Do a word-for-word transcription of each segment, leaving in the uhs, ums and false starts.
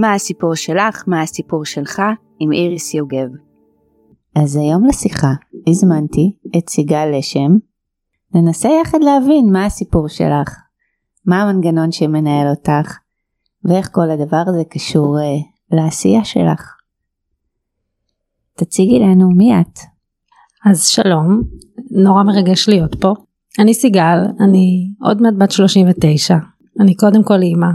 מה הסיפור שלך, מה הסיפור שלך, עם איריס יוגב. אז היום לשיחה הזמנתי את סיגל לשם, ננסה יחד להבין מה הסיפור שלך, מה המנגנון שמנהל אותך, ואיך כל הדבר הזה קשור uh, לעשייה שלך. תציגי לנו מי את. אז שלום, נורא מרגש להיות פה. אני סיגל, אני עוד מעט בת שלושים ותשע, אני קודם כל אימא.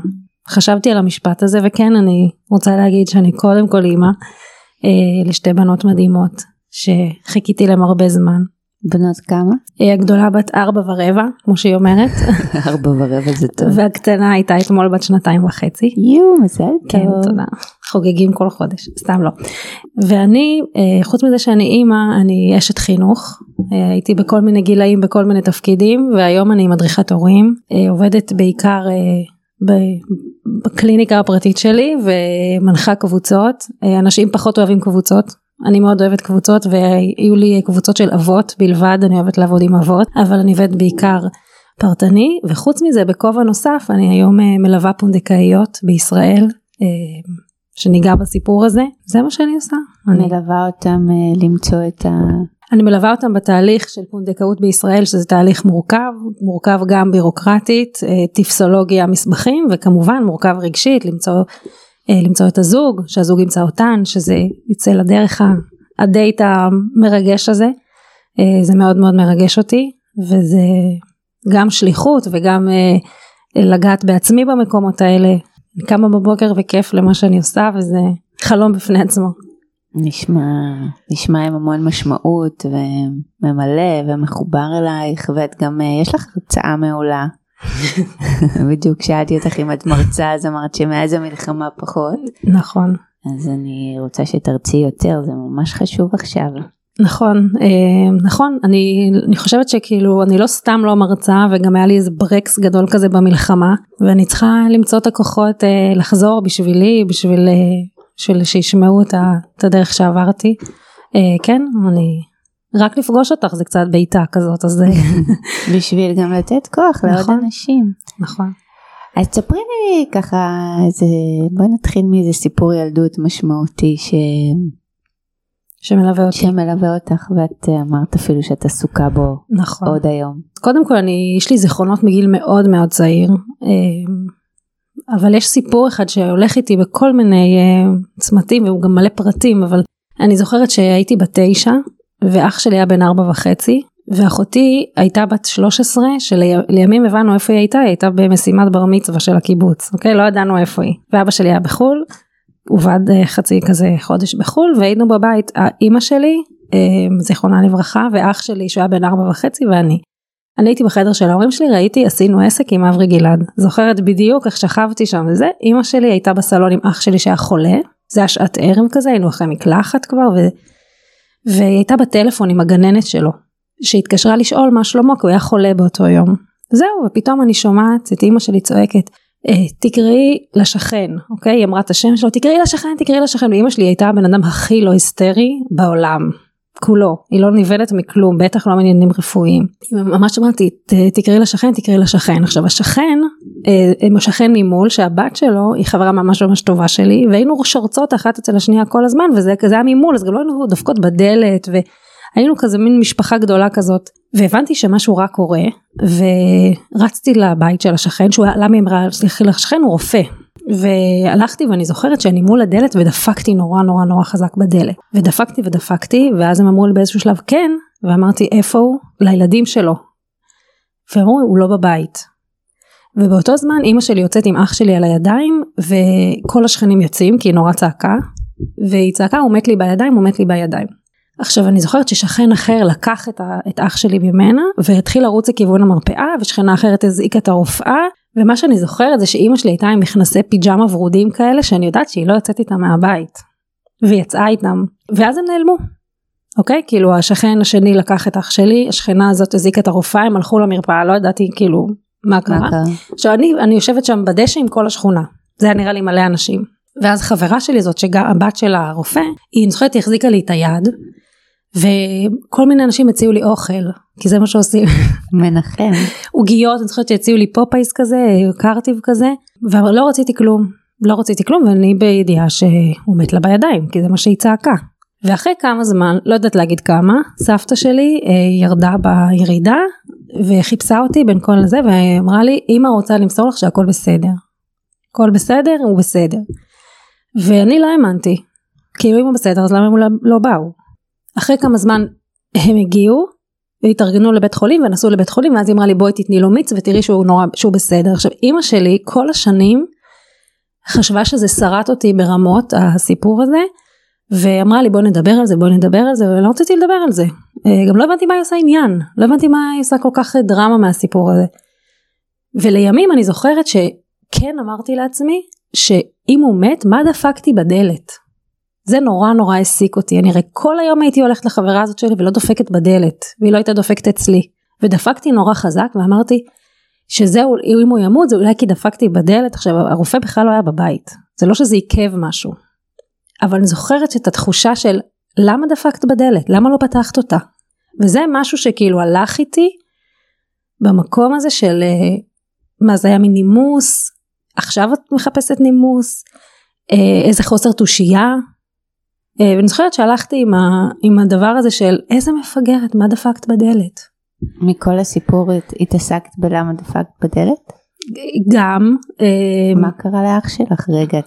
חשבתי על המשפט הזה, וכן, אני רוצה להגיד שאני קודם כל אימא אה, לשתי בנות מדהימות, שחיכיתי להם הרבה זמן. בנות כמה? אה, הגדולה בת ארבע ורבע, כמו שהיא אומרת. ארבע ורבע זה טוב. והקטנה הייתה אתמול בת שנתיים וחצי. יו, מזל טוב. כן, תודה. חוגגים כל חודש, סתם לא. ואני, אה, חוץ מזה שאני אימא, אני אשת חינוך. אה, הייתי בכל מיני גילאים, בכל מיני תפקידים, והיום אני מדריכת הורים. אה, עובדת בעיקר... אה, בקליניקה הפרטית שלי ומנחה קבוצות. אנשים פחות אוהבים קבוצות, אני מאוד אוהבת קבוצות, והיו לי קבוצות של אבות בלבד, אני אוהבת לעבוד עם אבות, אבל אני עובדת בעיקר פרטני, וחוץ מזה בכובע נוסף אני היום מלווה פונדקאיות בישראל, שניגע בסיפור הזה. זה מה שאני עושה, אני מלווה אותם למצוא את ה... אני מלווה אותם בתהליך של פונדקאות בישראל, שזה תהליך מורכב, מורכב גם בירוקרטית, טיפסולוגיה, מסמכים, וכמובן מורכב רגשית, למצוא, למצוא את הזוג, שהזוג ימצא אותן, שזה יצא לדרך הדייט המרגש הזה. זה מאוד מאוד מרגש אותי, וזה גם שליחות, וגם לגעת בעצמי במקומות האלה. קמה בבוקר וכיף למה שאני עושה, וזה חלום בפני עצמו. נשמע, נשמע עם המון משמעות וממלא ומחובר אלייך, ואת גם, יש לך הרצאה מעולה. בדיוק שאלתי אותך אם את מרצה, אז אמרת שמאז המלחמה פחות. נכון. אז אני רוצה שתרצי יותר, זה ממש חשוב עכשיו. נכון, נכון, אני, אני חושבת שכאילו אני לא סתם לא מרצה, וגם היה לי איזה ברקס גדול כזה במלחמה, ואני צריכה למצוא את הכוחות לחזור בשבילי, בשביל... של שישמעו את הדרך שעברתי. כן, אני רק לפגוש אותך, זה קצת ביתה כזאת, אז בשביל גם לתת כוח לעוד אנשים. נכון. אז תספרי לי ככה, בואי נתחיל מאיזה סיפור ילדות משמעותי שמלווה אותי. שמלווה אותך, ואת אמרת אפילו שאת עסוקה בו עוד היום. קודם כל, יש לי זיכרונות מגיל מאוד מאוד צעיר, אבל יש סיפור אחד שהולך איתי בכל מיני uh, צמתים, והוא גם מלא פרטים, אבל אני זוכרת שהייתי בת תשע, ואח שלי היה בן ארבע וחצי, ואחותי הייתה בת שלוש עשרה, שלימים הבנו איפה היא הייתה, היא הייתה במשימת בר מצווה של הקיבוץ, אוקיי? לא ידענו איפה היא. ואבא שלי היה בחול, עובד uh, חצי כזה חודש בחול, והיינו בבית, האמא שלי, uh, זיכרונה לברכה, ואח שלי שהוא היה בן ארבע וחצי, ואני. אני הייתי בחדר של ההורים שלי, ראיתי, עשינו עסק עם אברי גלעד. זוכרת בדיוק איך שכבתי שם וזה. אמא שלי הייתה בסלון עם אח שלי שהיה חולה. זה היה שעת ערב כזה, היינו אחרי מקלחת כבר, ו... והיא הייתה בטלפון עם הגננת שלו, שהתקשרה לשאול מה שלמה, כי הוא היה חולה באותו יום. זהו, ופתאום אני שומעת את אמא שלי צועקת, תקראי לשכן, אוקיי? היא אמרה את השם שלו, תקראי לשכן, תקראי לשכן. ואמא שלי הייתה הבן אדם הכי לא היסטרי בעולם. כולו, היא לא ניבלת מכלום, בטח לא מעניינים רפואיים. ממש אמרתי, תקראי לשכן, תקראי לשכן. עכשיו, השכן, השכן ממול, שהבת שלו, היא חברה ממש ממש טובה שלי, והיינו שורצות אחת אצל השנייה כל הזמן, וזה כזה היה ממול, אז גם לא היינו דופקות בדלת, והיינו כזה מין משפחה גדולה כזאת, והבנתי שמשהו רע קורה, ורצתי לבית של השכן, שהוא עלה מאמרה, סליחי לשכן, הוא רופא. והלכתי ואני זוכרת שאני מול הדלת ודפקתי נורא נורא נורא חזק בדלת, ודפקתי ודפקתי, ואז הם אמרו לי באיזשהו שלב כן, ואמרתי איפה הוא? לילדים שלו, ואמרו הוא לא בבית. ובאותו זמן אמא שלי יוצאת עם אח שלי על הידיים, וכל השכנים יוצאים כי היא נורא צעקה, והיא צעקה הוא מת לי בידיים, הוא מת לי בידיים. עכשיו אני זוכרת ששכן אחר לקח את, ה- את אח שלי ממנה, והתחיל לרוץ לכיוון המרפאה, ושכנה אחרת הזעיקה את הרופאה, ומה שאני זוכרת זה שאימא שלי הייתה עם מכנסי פיג'מה ורודים כאלה, שאני יודעת שהיא לא יצאת איתם מהבית, ויצאה איתם, ואז הם נעלמו, אוקיי? כאילו השכן השני לקח את אח שלי, השכנה הזאת הזיקה את הרופאה, הם הלכו למרפאה, לא ידעתי כאילו מה קרה. עכשיו אני, אני יושבת שם בדשא עם כל השכונה, זה היה נראה לי מלא אנשים, ואז חברה שלי זאת, שגם הבת של הרופא, היא נזכרת החזיקה לי את היד, וכל מיני אנשים הציעו לי אוכל, כי זה מה שעושים. מנחם. עוגיות, אני זוכרת שהציעו לי פופייס כזה, קרטיב כזה, ולא רציתי כלום. לא רציתי כלום, ואני בידיעה שהוא מת לה בידיים, כי זה מה שהיא צעקה. ואחרי כמה זמן, לא יודעת להגיד כמה, סבתא שלי ירדה בירידה, וחיפשה אותי בין כל זה, ואמרה לי, אמא רוצה למסור לך שהכל בסדר. הכל בסדר, הוא בסדר. ואני לא האמנתי. כאילו אם הוא בסדר, אז למה הם לא באו? אחרי כמה זמן הם הגיעו, והתארגנו לבית חולים, ונסעו לבית חולים, ואז היא אמרה לי, בואי תתני לו מיץ, ותראי שהוא, נורא, שהוא בסדר. עכשיו, אמא שלי כל השנים חשבה שזה שרת אותי ברמות, הסיפור הזה, ואמרה לי, בוא נדבר על זה, בוא נדבר על זה, ולא רציתי לדבר על זה. גם לא הבנתי מה היא עושה עניין, לא הבנתי מה היא עושה כל כך דרמה מהסיפור הזה. ולימים אני זוכרת שכן אמרתי לעצמי, שאם הוא מת, מה דפקתי בדלת? זה נורא נורא העסיק אותי, אני הרי כל היום הייתי הולכת לחברה הזאת שלי, ולא דופקת בדלת, והיא לא הייתה דופקת אצלי. ודפקתי נורא חזק, ואמרתי, שזהו, אם הוא ימות, זה אולי כי דפקתי בדלת, עכשיו הרופא בכלל לא היה בבית, זה לא שזה עיכב משהו. אבל אני זוכרת שאת התחושה של, למה דפקת בדלת? למה לא פתחת אותה? וזה משהו שכאילו הלך איתי, במקום הזה של, מה זה היה מנימוס, עכשיו את מחפשת נימוס, איזה חוסר תושייה, ואני זוכרת שהלכתי עם, ה, עם הדבר הזה של, איזה מפגרת, מה דפקת בדלת? מכל הסיפור התעסקת בלמה דפקת בדלת? גם. מה קרה לאח שלך רגע?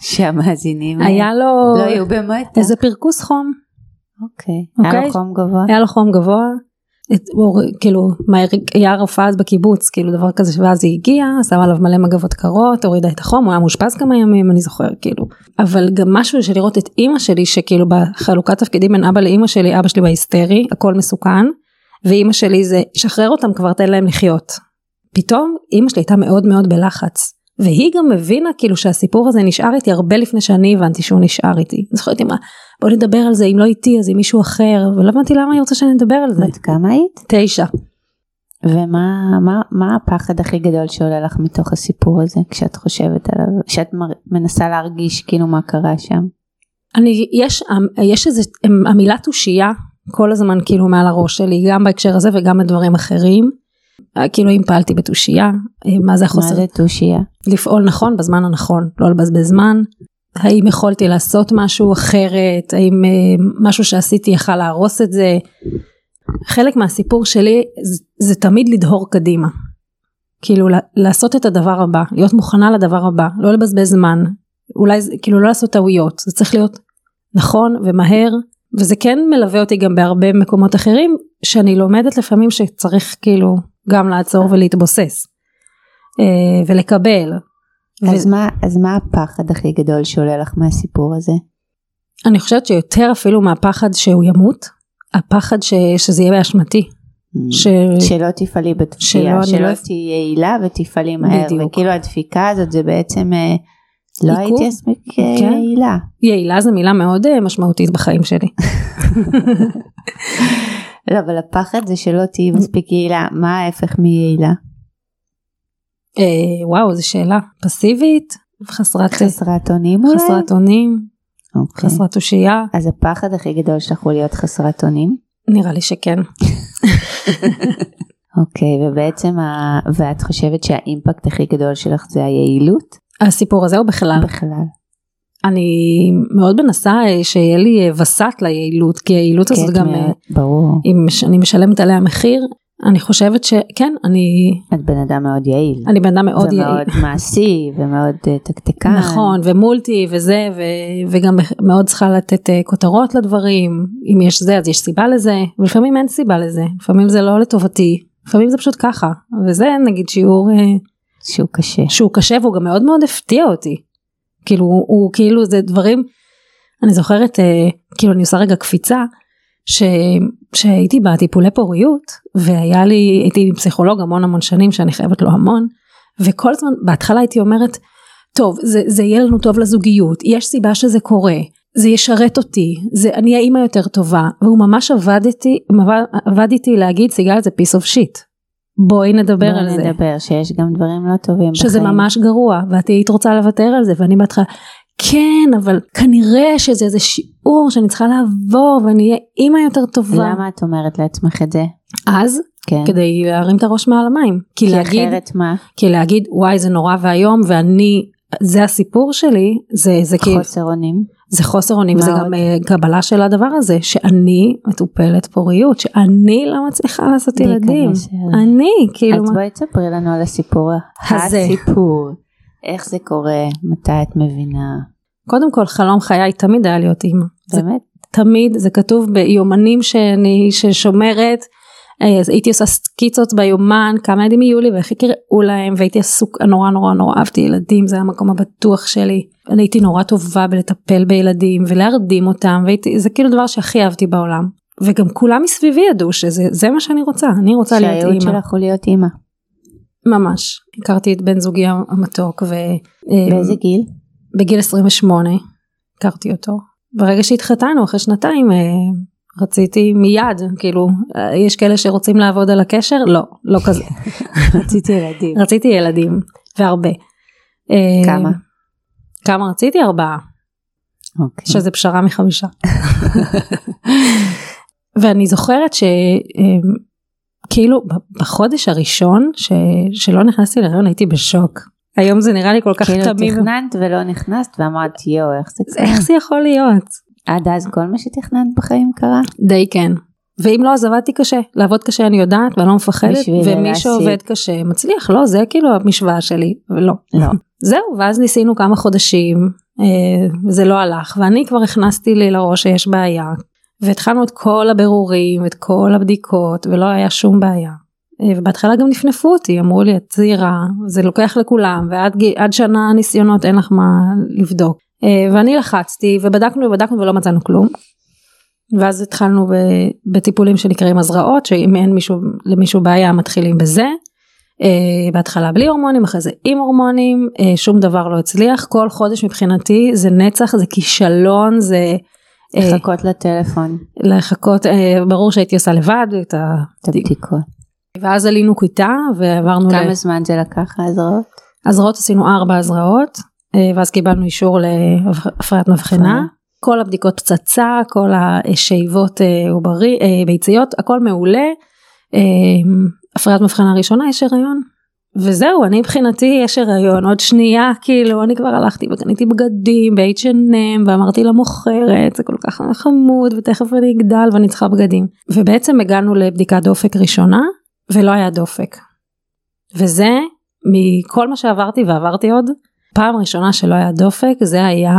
שהמאזינים היה לו לא היו במתח. איזה פרקוס חום. אוקיי. היה לו חום גבוה? היה לו חום גבוה. כאילו, היה הרופאה אז בקיבוץ, כאילו דבר כזה, ואז היא הגיעה, שמה עליו מלא מגבות קרות, הורידה את החום, הוא היה מאושפז כמה ימים, אני זוכר, כאילו. אבל גם משהו של לראות את אמא שלי, שכאילו בחלוקת תפקידים בין אבא לאמא שלי, אבא שלי בהיסטרי, הכל מסוכן, ואמא שלי זה, שחרר אותם כבר, תן להם לחיות. פתאום אמא שלי הייתה מאוד מאוד בלחץ, והיא גם מבינה כאילו שהסיפור הזה נשאר איתי הרבה לפני שאני הבנתי שהוא נשאר איתי. זוכרת אמרה, בוא נדבר על זה, אם לא איתי אז עם מישהו אחר, ולא הבנתי למה היא רוצה שנדבר על זה. בת כמה היית? תשע. ומה מה, מה הפחד הכי גדול שעולה לך מתוך הסיפור הזה, כשאת חושבת עליו, כשאת מנסה להרגיש כאילו מה קרה שם? אני, יש, יש איזו המילה תושייה, כל הזמן כאילו מעל הראש שלי, גם בהקשר הזה וגם בדברים אחרים, כאילו אם פעלתי בתושייה, מה זה החוסר? מה זה תושייה? לפעול נכון בזמן הנכון, לא לבזבז זמן, האם יכולתי לעשות משהו אחרת, האם משהו שעשיתי יכל להרוס את זה, חלק מהסיפור שלי זה, זה תמיד לדהור קדימה, כאילו לעשות את הדבר הבא, להיות מוכנה לדבר הבא, לא לבזבז זמן, אולי כאילו לא לעשות טעויות, זה צריך להיות נכון ומהר, וזה כן מלווה אותי גם בהרבה מקומות אחרים, שאני לומדת לפעמים שצריך כאילו גם לעצור ולהתבוסס, ולקבל. אז, ו... מה, אז מה הפחד הכי גדול שעולה לך מהסיפור הזה? אני חושבת שיותר אפילו מהפחד שהוא ימות, הפחד ש... שזה יהיה באשמתי. ש... שלא תפעלי בתפייה, שלא, שלא לא... תהיה יעילה ותפעלי מהר, בדיוק. וכאילו הדפיקה הזאת זה בעצם... לא הייתי אסמיק יעילה. יעילה זו מילה מאוד משמעותית בחיים שלי. לא, אבל הפחד זה שלא תהי מספיק יעילה. מה ההפך מיעילה? וואו, זו שאלה פסיבית, חסרת... חסרת אונים אולי? חסרת אונים, חסרת תושייה. אז הפחד הכי גדול שלך הוא להיות חסרת אונים? נראה לי שכן. אוקיי, ובעצם, ואת חושבת שהאימפקט הכי גדול שלך זה היעילות? הסיפור הזה הוא בכלל. בכלל. אני מאוד מנסה שיהיה לי וסת ליעילות, כי היעילות הזאת גם, ברור. אם אני משלמת עליה מחיר, אני חושבת שכן, אני... את בן אדם מאוד יעיל. אני בן אדם מאוד יעיל. ומאוד מעשי, ומאוד טקטיקן. נכון, ומולטי וזה, וגם מאוד צריכה לתת כותרות לדברים, אם יש זה אז יש סיבה לזה, ולפעמים אין סיבה לזה, לפעמים זה לא לטובתי, לפעמים זה פשוט ככה, וזה נגיד שיעור... שהוא קשה. שהוא קשה, והוא גם מאוד מאוד הפתיע אותי. כאילו, הוא כאילו, זה דברים, אני זוכרת, כאילו, אני עושה רגע קפיצה, ש, שהייתי בטיפולי פוריות, והיה לי, הייתי פסיכולוג המון המון שנים, שאני חייבת לו המון, וכל זמן, בהתחלה הייתי אומרת, טוב, זה, זה יהיה לנו טוב לזוגיות, יש סיבה שזה קורה, זה ישרת אותי, זה, אני האמא יותר טובה, והוא ממש עבדתי, עבדתי להגיד, סיגל, זה piece of shit. בואי נדבר על זה. בואי נדבר, שיש גם דברים לא טובים בחיים. שזה ממש גרוע, ואת היית רוצה לוותר על זה, ואני בהתחלה, כן, אבל כנראה שזה איזה שיעור שאני צריכה לעבור, ואני אהיה אימא יותר טובה. למה את אומרת לעצמך את זה? אז, כדי להרים את הראש מעל המים. כי אחרת מה? כי להגיד, וואי, זה נורא והיום, ואני זה הסיפור שלי, זה, זה חוסר אונים. זה חוסר אונים, זה גם קבלה של הדבר הזה, שאני מטופלת פוריות, שאני לא מצליחה לעשות ילדים. אני, כאילו... אז בואי תספרי לנו על הסיפור. הסיפור. איך זה קורה? מתי את מבינה? קודם כל, חלום חיי תמיד היה להיות אימא. באמת? תמיד, זה כתוב ביומנים שאני, ששומרת, הייתי עושה סקיצות ביומן, כמה ילדים יהיו לי ואיך יקראו להם, והייתי עסוק, נורא נורא נורא אהבתי ילדים, זה היה המקום הבטוח שלי, אני הייתי נורא טובה בלטפל בילדים ולהרדים אותם, והייתי, זה כאילו דבר שהכי אהבתי בעולם, וגם כולם מסביבי ידעו שזה, זה מה שאני רוצה, אני רוצה להיות אימא. שהייעוד שלך הוא להיות אימא. ממש, הכרתי את בן זוגי המתוק, ו... באיזה גיל? בגיל עשרים ושמונה, הכרתי אותו, ברגע שהתחתנו אחרי שנתיים, רציתי מיד, כאילו, יש כאלה שרוצים לעבוד על הקשר? לא, לא כזה. רציתי ילדים. רציתי ילדים, והרבה. כמה? כמה רציתי? ארבעה. אוקיי. שזה פשרה מחמישה. ואני זוכרת ש... כאילו, בחודש הראשון, שלא נכנסתי להיריון, הייתי בשוק. היום זה נראה לי כל כך תמים. כאילו, תכננת ולא נכנסת, ואמרת, יו, איך זה קרה? איך זה יכול להיות? עד אז כל מה שתכננת בחיים קרה? די כן. ואם לא, אז עבדתי קשה. לעבוד קשה אני יודעת, ואני לא מפחדת, ומי שעובד קשה מצליח, לא, זה כאילו המשוואה שלי, ולא. לא. זהו, ואז ניסינו כמה חודשים, וזה לא הלך, ואני כבר הכנסתי לי לראש שיש בעיה, והתחלנו את כל הבירורים, את כל הבדיקות, ולא היה שום בעיה. ובהתחלה גם נפנפו אותי, אמרו לי, את צעירה, זה לוקח לכולם, ועד שנה ניסיונות אין לך מה לבדוק. ואני לחצתי, ובדקנו ובדקנו ולא מצאנו כלום, ואז התחלנו בטיפולים שנקראים הזרעות, שאם אין למישהו בעיה מתחילים בזה, בהתחלה בלי הורמונים, אחרי זה עם הורמונים, שום דבר לא הצליח, כל חודש מבחינתי זה נצח, זה כישלון, זה... לחכות לטלפון. לחכות, ברור שהייתי עושה לבד את הבדיקות. ואז עלינו כיתה ועברנו... כמה זמן זה לקח הזרעות? הזרעות עשינו ארבע הזרעות, ואז קיבלנו אישור להפריית מבחנה, כל הבדיקות פצצה, כל השאיבות ביציות, הכל מעולה, הפריית מבחנה ראשונה, יש הריון, וזהו, אני מבחינתי יש הריון, עוד שנייה, כאילו, אני כבר הלכתי וקניתי בגדים, ב-אייץ' אנד אם, ואמרתי למוכרת, זה כל כך חמוד, ותכף אני אגדל, ואני צריכה בגדים, ובעצם הגענו לבדיקת דופק ראשונה, ולא היה דופק, וזה, מכל מה שעברתי, ועברתי עוד, פעם ראשונה שלא היה דופק, זה היה,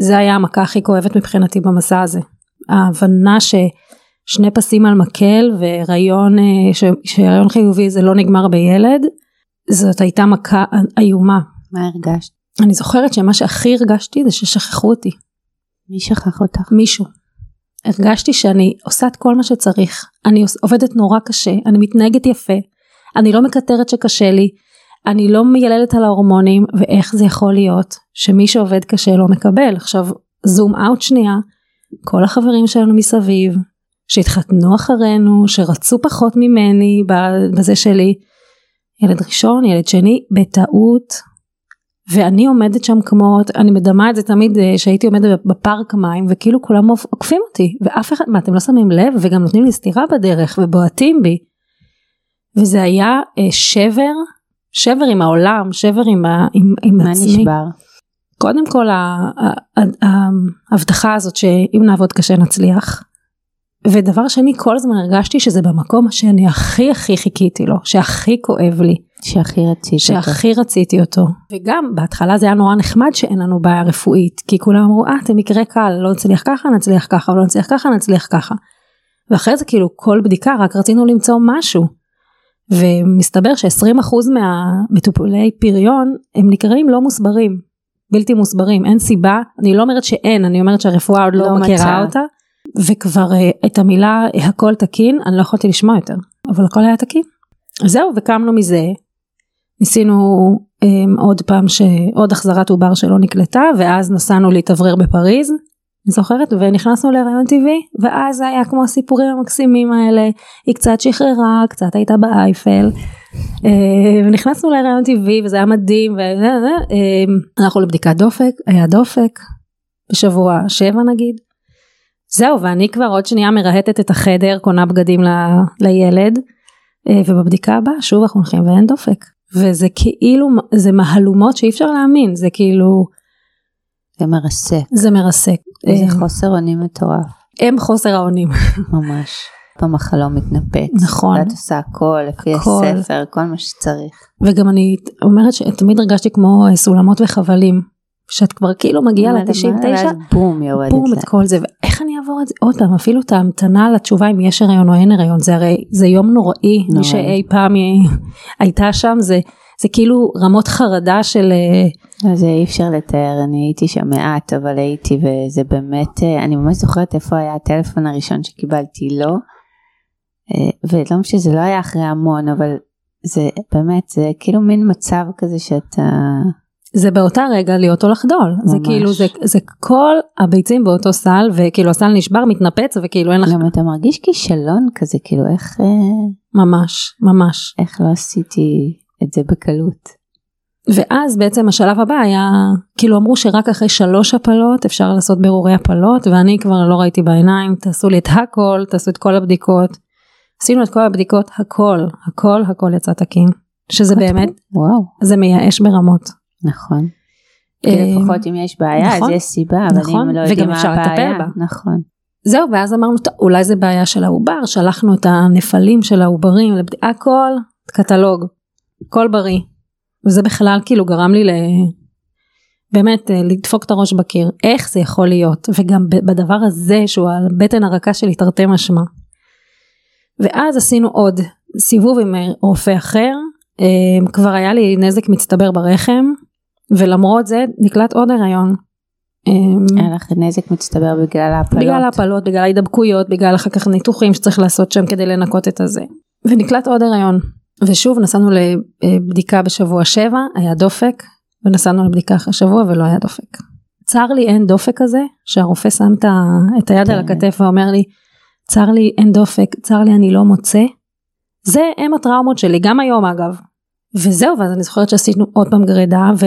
זה היה המכה הכי כואבת מבחינתי במסע הזה. ההבנה ששני פסים על מקל, והריון, שהריון חיובי זה לא נגמר בילד, זאת הייתה מכה איומה. מה הרגשת? אני זוכרת שמה שהכי הרגשתי, זה ששכחו אותי. מי שכח אותך? מישהו. הרגשתי שאני עושה את כל מה שצריך, אני עובדת נורא קשה, אני מתנהגת יפה, אני לא מקטרת שקשה לי, אני לא מייללת על ההורמונים, ואיך זה יכול להיות שמי שעובד קשה לא מקבל. עכשיו, זום אאוט שנייה, כל החברים שלנו מסביב, שהתחתנו אחרינו, שרצו פחות ממני בזה שלי, ילד ראשון, ילד שני, בטעות, ואני עומדת שם כמו, אני מדמה את זה תמיד, שהייתי עומדת בפארק מים, וכאילו כולם עוקפים אותי, ואף אחד, מה, אתם לא שמים לב, וגם נותנים לי סתירה בדרך, ובועטים בי, וזה היה שבר, שבר עם העולם, שבר עם, עם, עם עצמי. מה נשבר? קודם כל, ההבטחה הזאת שאם נעבוד קשה נצליח, ודבר שני, כל הזמן הרגשתי שזה במקום שאני הכי הכי חיכיתי לו, שהכי כואב לי. שהכי רציתי אותו. שהכי רציתי אותו. וגם בהתחלה זה היה נורא נחמד שאין לנו בעיה רפואית, כי כולם אמרו, אה, אתם מקרה קל, לא נצליח ככה, נצליח ככה, ולא נצליח ככה, נצליח ככה. ואחרי זה כאילו כל בדיקה, רק רצינו למצוא משהו. ומסתבר ש-עשרים אחוז מהמטופלי פריון, הם נקראים לא מוסברים, בלתי מוסברים, אין סיבה, אני לא אומרת שאין, אני אומרת שהרפואה עוד לא, לא מכירה מצא. אותה, וכבר את המילה, הכל תקין, אני לא יכולתי לשמוע יותר, אבל הכל היה תקין. זהו, וקמנו מזה, ניסינו הם, עוד פעם, ש... עוד החזרת עובר שלא נקלטה, ואז נסענו להתאוורר בפריז, זוכרת, ונכנסנו להיריון טבעי, ואז היה כמו הסיפורים המקסימים האלה, היא קצת שחררה, קצת הייתה באייפל, ונכנסנו להיריון טבעי, וזה היה מדהים, אנחנו לבדיקת דופק, היה דופק, בשבוע שבע נגיד, זהו, ואני כבר עוד שנייה מרהטת את החדר, קונה בגדים לילד, ובבדיקה הבאה, שוב אנחנו הולכים ואין דופק, וזה כאילו, זה מהלומות שאי אפשר להאמין, זה כאילו... זה מרסק. זה מרסק. זה חוסר אונים מטורף. הם חוסר האונים. ממש. פעם החלום מתנפץ. נכון. ואת עושה הכל, לפי הכל. הספר, כל מה שצריך. וגם אני אומרת שתמיד הרגשתי כמו סולמות וחבלים, שאת כבר כאילו מגיעה ל-תשעים ותשע, בום, יורדת. בום את כל זה, ואיך אני אעבור את זה? עוד פעם, אפילו את ההמתנה לתשובה אם יש הריון או אין הריון, זה הרי, זה יום נוראי, מי שאי פעם הייתה שם, זה... זה כאילו רמות חרדה של... זה אי אפשר לתאר, אני הייתי שם מעט, אבל הייתי, וזה באמת, אני ממש זוכרת איפה היה הטלפון הראשון שקיבלתי, לא, ולא משהו, זה לא היה אחרי המון, אבל זה באמת, זה כאילו מין מצב כזה שאתה... זה באותה רגע להיות או לחדול, ממש. זה כאילו, זה, זה כל הביצים באותו סל, וכאילו הסל נשבר, מתנפץ, וכאילו אין לך... גם אתה מרגיש כישלון כזה, כאילו איך... ממש, ממש. איך לא עשיתי... את זה בקלות. ואז בעצם השלב הבא היה, כאילו אמרו שרק אחרי שלוש הפלות אפשר לעשות ברורי הפלות, ואני כבר לא ראיתי בעיניים, תעשו לי את הכל, תעשו את כל הבדיקות. עשינו את כל הבדיקות, הכל, הכל, הכל יצא תקין. שזה באמת, וואו. זה מייאש ברמות. נכון. לפחות אם יש בעיה, אז יש סיבה, אבל אם לא יודעים מה הבעיה. נכון. זהו, ואז אמרנו, אולי זה בעיה של העובר, שלחנו את הנפלים של העוברים, הכל, קטלוג. כל בריא, וזה בכלל כאילו גרם לי ל... באמת לדפוק את הראש בקיר, איך זה יכול להיות, וגם בדבר הזה שהוא על בטן הרכה שלי תרתי משמע. ואז עשינו עוד סיבוב עם רופא אחר, כבר היה לי נזק מצטבר ברחם, ולמרות זה נקלט עוד הריון. היה לך נזק מצטבר בגלל ההפלות. בגלל ההפלות, בגלל ההידבקויות, בגלל אחר כך ניתוחים שצריך לעשות שם כדי לנקות את הזה. ונקלט עוד הריון. ושוב נסענו לבדיקה בשבוע שבע, היה דופק, ונסענו לבדיקה אחרי שבוע ולא היה דופק. צר לי אין דופק הזה, שהרופא שם את היד על הכתף ואומר לי, צר לי אין דופק, צר לי אני לא מוצא. זה הם הטראומות שלי, גם היום אגב. וזהו, ואז אני זוכרת שעשינו עוד פעם גרידה, ו...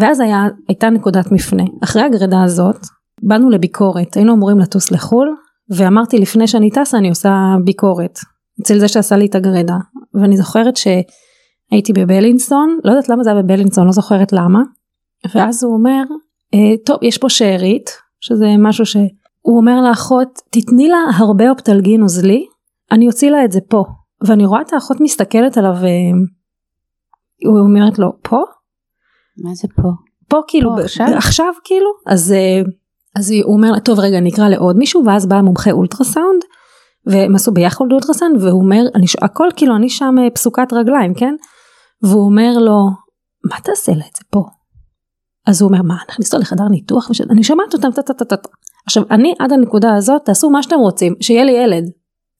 ואז היה, הייתה נקודת מפנה. אחרי הגרידה הזאת, באנו לביקורת, היינו אמורים לטוס לחול, ואמרתי לפני שאני טסה אני עושה ביקורת. אצל זה שעשה לי את הגרידה, ואני זוכרת שהייתי בבלינסון, לא יודעת למה זה היה בבלינסון, לא זוכרת למה, ואז הוא אומר, טוב, יש פה שערית, שזה משהו שהוא אומר לאחות, תתני לה הרבה אופטלגין נוזלי, אני אוציא לה את זה פה, ואני רואה את האחות מסתכלת עליו, והוא אומרת לו, פה? מה זה פה? פה כאילו, פה, עכשיו? עכשיו כאילו, אז, אז הוא אומר לה, טוב רגע, נקרא לעוד מישהו, ואז בא מומחה אולטרסאונד, והם עשו ביחד אולטרסאונד, והוא אומר, אני ש... הכל כאילו, אני שם פסוקת רגליים, כן? והוא אומר לו, מה תעשה לה את זה פה? אז הוא אומר, מה, אנחנו נסתור לחדר ניתוח, וש... אני שמעת אותם, טטטטטט. עכשיו, אני עד הנקודה הזאת, תעשו מה שאתם רוצים, שיהיה לי ילד.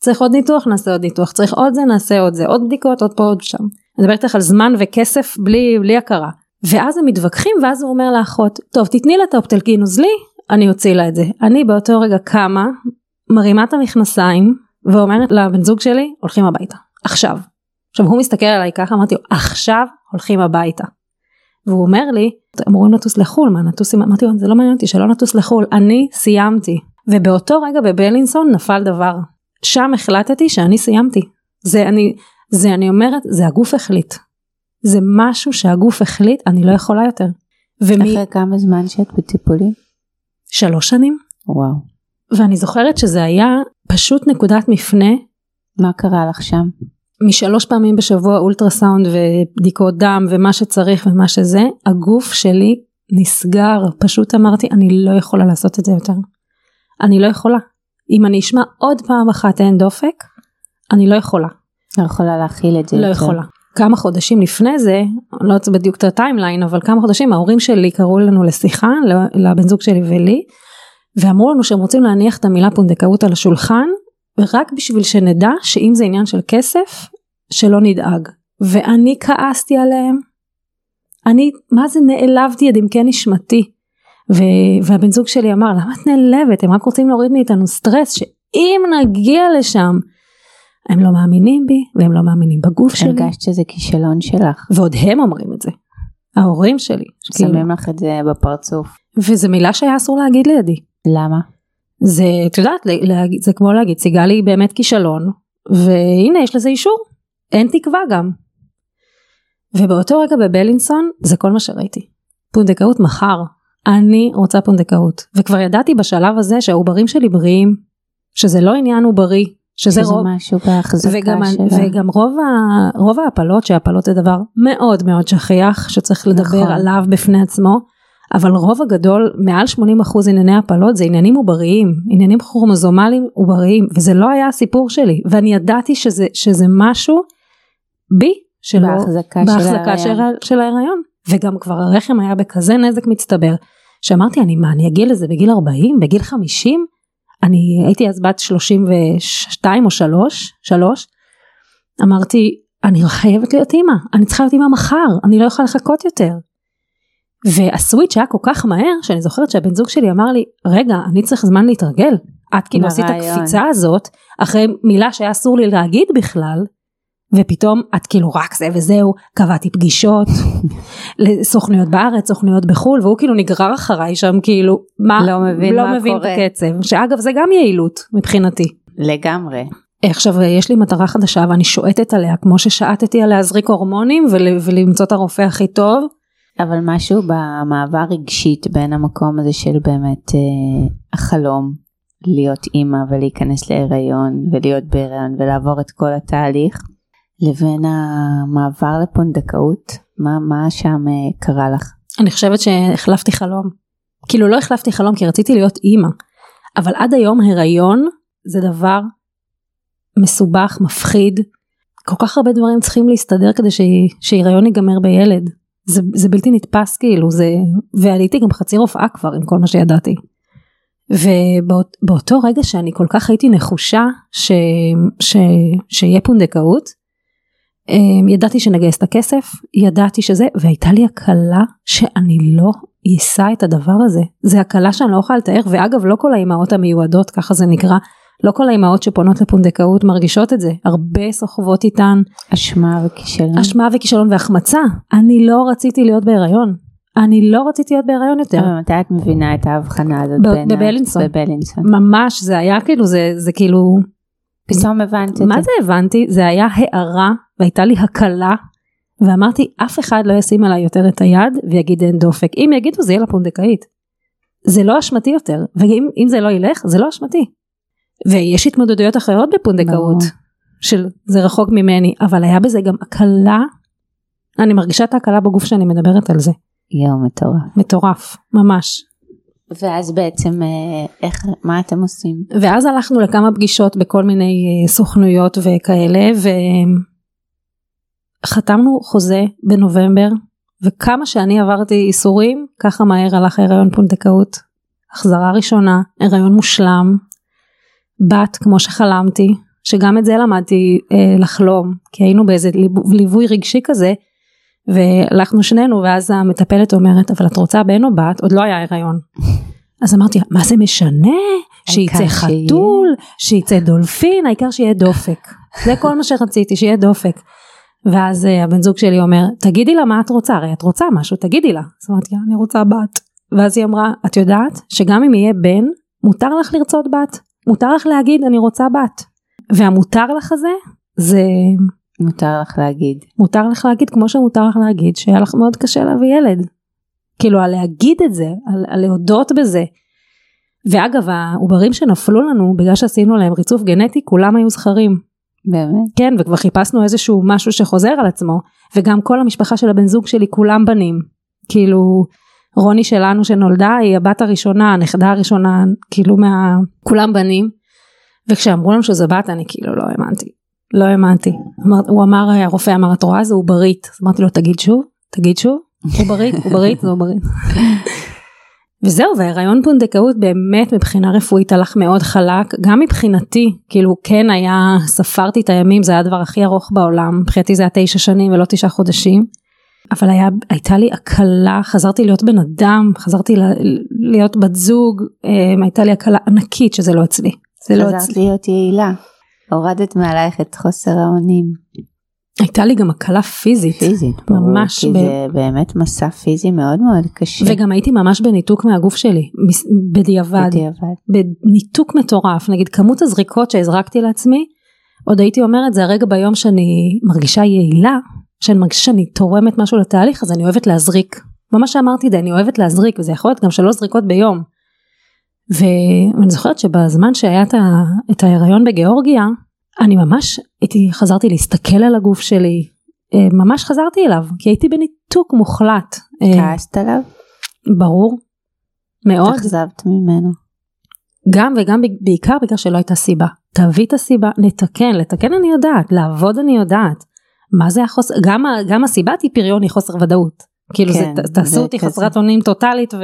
צריך עוד ניתוח, נעשה עוד ניתוח, צריך עוד זה, נעשה עוד זה, עוד בדיקות, עוד פה, עוד שם. אני מדברת לך על זמן וכסף, בלי, בלי הכרה. ואז הם מתווכחים, ואז הוא אומר לאחות, טוב, תתני לה את האופטלגין נוזלי, אני אוציא לה את זה. אני באותו רגע קמה, מרימה את המכנסיים, ואומרת לבן זוג שלי, הולכים הביתה. עכשיו. עכשיו, הוא מסתכל עליי ככה, אמרתי לו, עכשיו הולכים הביתה. והוא אומר לי, אמרו נטוס לחול, מה נטוסים? אמרתי לו, זה לא מעניין אותי, שלא נטוס לחול, אני סיימתי. ובאותו רגע בבלינסון נפל דבר. שם החלטתי שאני סיימתי. זה אני, זה אני אומרת, זה הגוף החליט. זה משהו שהגוף החליט, אני לא יכולה יותר. ומי... אחרי כמה זמן שאת בטיפולים? שלוש שנים. וואו. ואני זוכרת שזה היה פשוט נקודת מפנה. מה קרה לך שם? משלוש פעמים בשבוע אולטרסאונד ובדיקות דם ומה שצריך ומה שזה, הגוף שלי נסגר. פשוט אמרתי, אני לא יכולה לעשות את זה יותר. אני לא יכולה. אם אני אשמע עוד פעם אחת אין דופק, אני לא יכולה. לא יכולה להכיל את זה. לא יכולה. כמה חודשים לפני זה, לא יודעת בדיוק את הטיימליין, אבל כמה חודשים ההורים שלי קראו לנו לשיחה, לבן זוג שלי ולי, ואמרו לנו שהם רוצים להניח את המילה פונדקאות על השולחן, רק בשביל שנדע שאם זה עניין של כסף, שלא נדאג. ואני כעסתי עליהם. אני, מה זה נעלבתי עד אם כן נשמתי. והבן זוג שלי אמר, למה את נעלבת? הם רק רוצים להוריד מאיתנו סטרס, שאם נגיע לשם, הם לא מאמינים בי, והם לא מאמינים בגוף שלי. הרגשת שזה כישלון שלך. ועוד הם אומרים את זה. ההורים שלי. שמים לך את זה בפרצוף. וזו מילה שהיה אסור להגיד לידי. למה? זה, את יודעת, זה כמו להגיד, סיגל היא באמת כישלון, והנה יש לזה אישור, אין תקווה גם. ובאותו רגע בבלינסון, זה כל מה שראיתי. פונדקאות מחר. אני רוצה פונדקאות. וכבר ידעתי בשלב הזה שהעוברים שלי בריאים, שזה לא עניין עוברי, שזה רוב, משהו בהחזקה וגם, שלה. וגם רוב, ה, רוב ההפלות, שההפלות זה דבר מאוד מאוד שכיח, שצריך לדבר נכון. עליו בפני עצמו, אבל רוב הגדול, מעל שמונים אחוז ענייני הפלות, זה עניינים עובריים, עניינים כרומוזומליים עובריים, וזה לא היה הסיפור שלי, ואני ידעתי שזה, שזה משהו בי, שלו, בהחזקה, בהחזקה של, ההיריון. של, של ההיריון. וגם כבר הרחם היה בכזה נזק מצטבר, שאמרתי, אני מה, אני אגיע לזה בגיל ארבעים, בגיל חמישים, אני הייתי אז בת שלושים ושתיים או שלוש, שלוש, אמרתי, אני חייבת להיות אימא, אני צריכה להיות אימא מחר, אני לא יכולה לחכות יותר. והסוויץ' שהיה כל כך מהר, שאני זוכרת שהבן זוג שלי אמר לי, רגע, אני צריך זמן להתרגל, עד כאילו עשית הקפיצה הזאת, אחרי מילה שהיה אסור לי להגיד בכלל, ופתאום את כאילו רק זה וזהו, קבעתי פגישות, לסוכנויות בארץ, סוכנויות בחול, והוא כאילו נגרר אחריי שם כאילו, מה, לא מבין, לא מה מבין את הקצב, שאגב זה גם יעילות מבחינתי. לגמרי. עכשיו יש לי מטרה חדשה ואני שואטת עליה, כמו ששאטתי עליה להזריק הורמונים, ול, ולמצוא את הרופא הכי טוב. אבל משהו במעבר רגשית, בין המקום הזה של באמת אה, החלום, להיות אימא ולהיכנס להיריון, ולהיות בהיריון ולעבור את כל התהליך, לבין המעבר לפונדקאות, מה, מה שם קרה לך? אני חושבת שהחלפתי חלום. כאילו לא החלפתי חלום, כי רציתי להיות אימא. אבל עד היום הריון זה דבר מסובך, מפחיד. כל כך הרבה דברים צריכים להסתדר כדי ש... שהיריון ייגמר בילד. זה, זה בלתי נתפס כאילו. זה... ועליתי גם חצי רופאה כבר עם כל מה שידעתי. ובאות, באותו רגע שאני כל כך הייתי נחושה ש... ש... שיהיה פונדקאות, ידעתי שנגייס את הכסף, ידעתי שזה, והייתה לי הקלה שאני לא יישא את הדבר הזה. זה הקלה שאני לא אוכל לתאר, ואגב לא כל האימהות המיועדות, ככה זה נקרא, לא כל האימהות שפונות לפונדקאות מרגישות את זה, הרבה סוחבות איתן. אשמה וכישלון. אשמה וכישלון והחמצה. אני לא רציתי להיות בהיריון. אני לא רציתי להיות בהיריון יותר. מתי את מבינה את ההבחנה הזאת? בבלינסון. בבלינסון. ממש, זה היה כאילו, זה, זה כאילו... פתאום הבנתי. מה זה הבנתי? זה היה הערה, והייתה לי הקלה, ואמרתי, אף אחד לא ישים עליי יותר את היד, ויגיד אין דופק. אם יגידו, זה יהיה לפונדקאית. זה לא אשמתי יותר, ואם זה לא ילך, זה לא אשמתי. ויש התמודדויות אחרות בפונדקאות, שזה רחוק ממני, אבל היה בזה גם הקלה, אני מרגישה את ההקלה בגוף שאני מדברת על זה. יום מטורף. מטורף, ממש. ואז בעצם, איך, מה אתם עושים? ואז הלכנו לכמה פגישות בכל מיני סוכנויות וכאלה, וחתמנו חוזה בנובמבר, וכמה שאני עברתי איסורים, ככה מהר הלך הריון פונדקאות, החזרה ראשונה, הריון מושלם, בת כמו שחלמתי, שגם את זה למדתי אה, לחלום, כי היינו באיזה ליו, ליווי רגשי כזה, והלכנו שנינו, ואז המטפלת אומרת, אבל את רוצה בן או בת, עוד לא היה הריון. אז אמרתי, מה זה משנה? שיצא חתול, שיצא דולפין, העיקר שיהיה דופק. זה כל מה שרציתי, שיהיה דופק. ואז הבן זוג שלי אומר, תגידי לה מה את רוצה, הרי את רוצה משהו, תגידי לה. אז אמרתי, אני רוצה בת. ואז היא אמרה, את יודעת שגם אם יהיה בן, מותר לך לרצות בת. מותר לך להגיד, אני רוצה בת. והמותר לך הזה, זה... מותר לך להגיד. מותר לך להגיד, כמו שמותר לך להגיד, שהיה לך מאוד קשה להביא ילד. כאילו, על להגיד את זה, על, על להודות בזה. ואגב, העוברים שנפלו לנו, בגלל שעשינו להם ריצוף גנטי, כולם היו זכרים. באמת? כן, וכבר חיפשנו איזשהו משהו שחוזר על עצמו, וגם כל המשפחה של הבן זוג שלי, כולם בנים. כאילו, רוני שלנו שנולדה, היא הבת הראשונה, הנכדה הראשונה, כאילו, מה... כולם בנים. וכשאמרו לנו שזה בת, אני כאילו לא האמנתי. לא האמנתי. הוא אמר, הרופא אמר, את רואה, זה עוברית. אז אמרתי לו, תגיד שוב, תגיד שוב, עוברית, עוברית, זה עוברית. וזהו, וההיריון פונדקאות באמת מבחינה רפואית הלך מאוד חלק, גם מבחינתי, כאילו כן היה, ספרתי את הימים, זה היה הדבר הכי ארוך בעולם, מבחינתי זה היה תשע שנים ולא תשעה חודשים, אבל היה, הייתה לי הקלה, חזרתי להיות בן אדם, חזרתי להיות בת זוג, הייתה לי הקלה ענקית שזה לא אצלי. חזרת להיות יעילה. הורדת מעלייך את חוסר האונים. הייתה לי גם הקלה פיזית. פיזית. ממש. כי ב... זה באמת מסע פיזי מאוד מאוד קשה. וגם הייתי ממש בניתוק מהגוף שלי. בדיעבד. בדיעבד. בניתוק מטורף. נגיד כמות הזריקות שהזרקתי לעצמי, עוד הייתי אומרת, זה הרגע ביום שאני מרגישה יעילה, שאני מרגישה שאני תורמת משהו לתהליך, אז אני אוהבת להזריק. ממש שאמרתי די, אני אוהבת להזריק, וזה יכול להיות גם שלוש זריקות ביום. ואני זוכרת שבזמן שהיה את ההיריון בגיאורגיה, אני ממש הייתי, חזרתי להסתכל על הגוף שלי, ממש חזרתי אליו, כי הייתי בניתוק מוחלט. כעשת עליו? ברור. מאוד. תחזבת ממנו. גם וגם בעיקר בגלל שלא הייתה סיבה. תביא את הסיבה, נתקן, לתקן אני יודעת, לעבוד אני יודעת. מה זה החוסר, גם, גם הסיבה היא פריון, היא חוסר ודאות. כאילו כן, זה, תעשו אותי חסרת אונים טוטלית ו...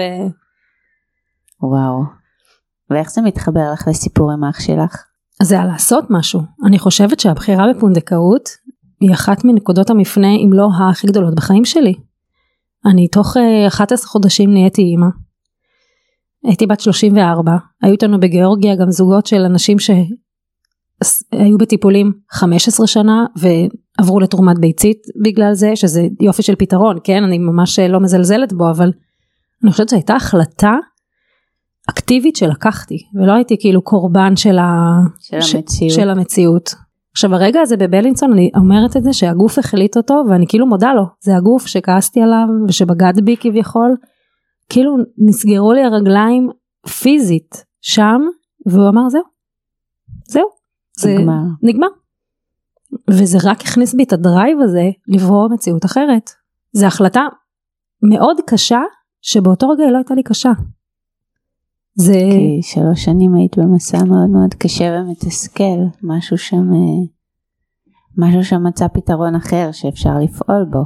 וואו. ואיך זה מתחבר לך לסיפור עם אח שלך? זה על לעשות משהו. אני חושבת שהבחירה בפונדקאות היא אחת מנקודות המפנה, אם לא הכי גדולות בחיים שלי. אני תוך אחד עשר חודשים נהייתי אימא. הייתי בת שלושים וארבע. היו איתנו בגיאורגיה גם זוגות של אנשים שהיו בטיפולים חמש עשרה שנה ועברו לתרומת ביצית בגלל זה, שזה יופי של פתרון, כן? אני ממש לא מזלזלת בו, אבל אני חושבת שזו הייתה החלטה אקטיבית שלקחתי, ולא הייתי כאילו קורבן של, ה... של, ש... המציאות. של המציאות. עכשיו הרגע הזה בבלינסון, אני אומרת את זה שהגוף החליט אותו, ואני כאילו מודה לו, זה הגוף שכעסתי עליו, ושבגד בי כביכול, כאילו נסגרו לי הרגליים פיזית שם, והוא אמר זהו, זהו, זה נגמר. נגמר. וזה רק הכניס בי את הדרייב הזה, לברוא מציאות אחרת. זו החלטה מאוד קשה, שבאותו רגע היא לא הייתה לי קשה. זה... כי שלוש שנים היית במסע מאוד מאוד קשה ומתסכל, משהו שם, משהו שמצא פתרון אחר שאפשר לפעול בו,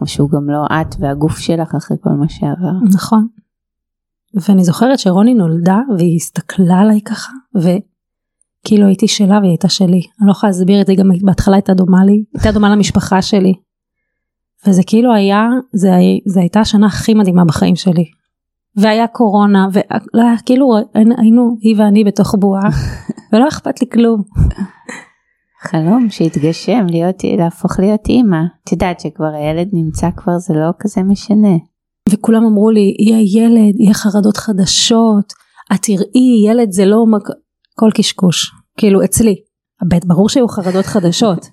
או שהוא גם לא את והגוף שלך אחרי כל מה שעבר. נכון. ואני זוכרת שרוני נולדה והיא הסתכלה עליי ככה, וכאילו הייתי שלה והיא הייתה שלי. אני לא יכולה להסביר את זה, גם בהתחלה הייתה דומה לי, הייתה דומה למשפחה שלי. וזה כאילו היה, זה, זה הייתה השנה הכי מדהימה בחיים שלי. והיה קורונה, וכאילו היינו היא ואני בתוך בועה, ולא אכפת לי כלום. חלום שהתגשם, להפוך להיות אימא. את יודעת שכבר הילד נמצא כבר, זה לא כזה משנה. וכולם אמרו לי, יהיה ילד, יהיה חרדות חדשות, את תראי, ילד זה לא כל קשקוש. כאילו אצלי, הבית ברור שהיו חרדות חדשות,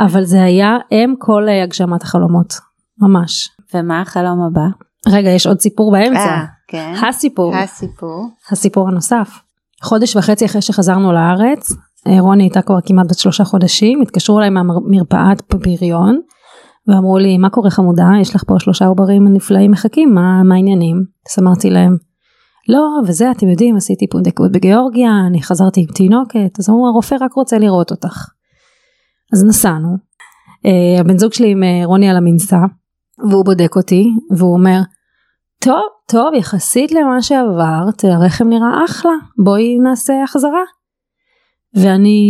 אבל זה היה הם כל הגשמת החלומות, ממש. ומה החלום הבא? רגע, יש עוד סיפור באמצע. כן. הסיפור. הסיפור. הסיפור הנוסף. חודש וחצי אחרי שחזרנו לארץ, רוני הייתה כבר כמעט בת שלושה חודשים, התקשרו אליי מהמרפאת פפיריון, ואמרו לי, מה קורה חמודה? יש לך פה שלושה עוברים נפלאים מחכים, מה, מה העניינים? סמרתי להם, לא, וזה, אתם יודעים, עשיתי פונדקאות בגיאורגיה, אני חזרתי עם תינוקת, אז אמרו, הרופא רק רוצה לראות אותך. אז נסענו. הבן זוג שלי עם רוני על המנסה, והוא בודק אותי, והוא אומר, טוב, טוב, יחסית למה שעברת, הרחם נראה אחלה, בואי נעשה החזרה. ואני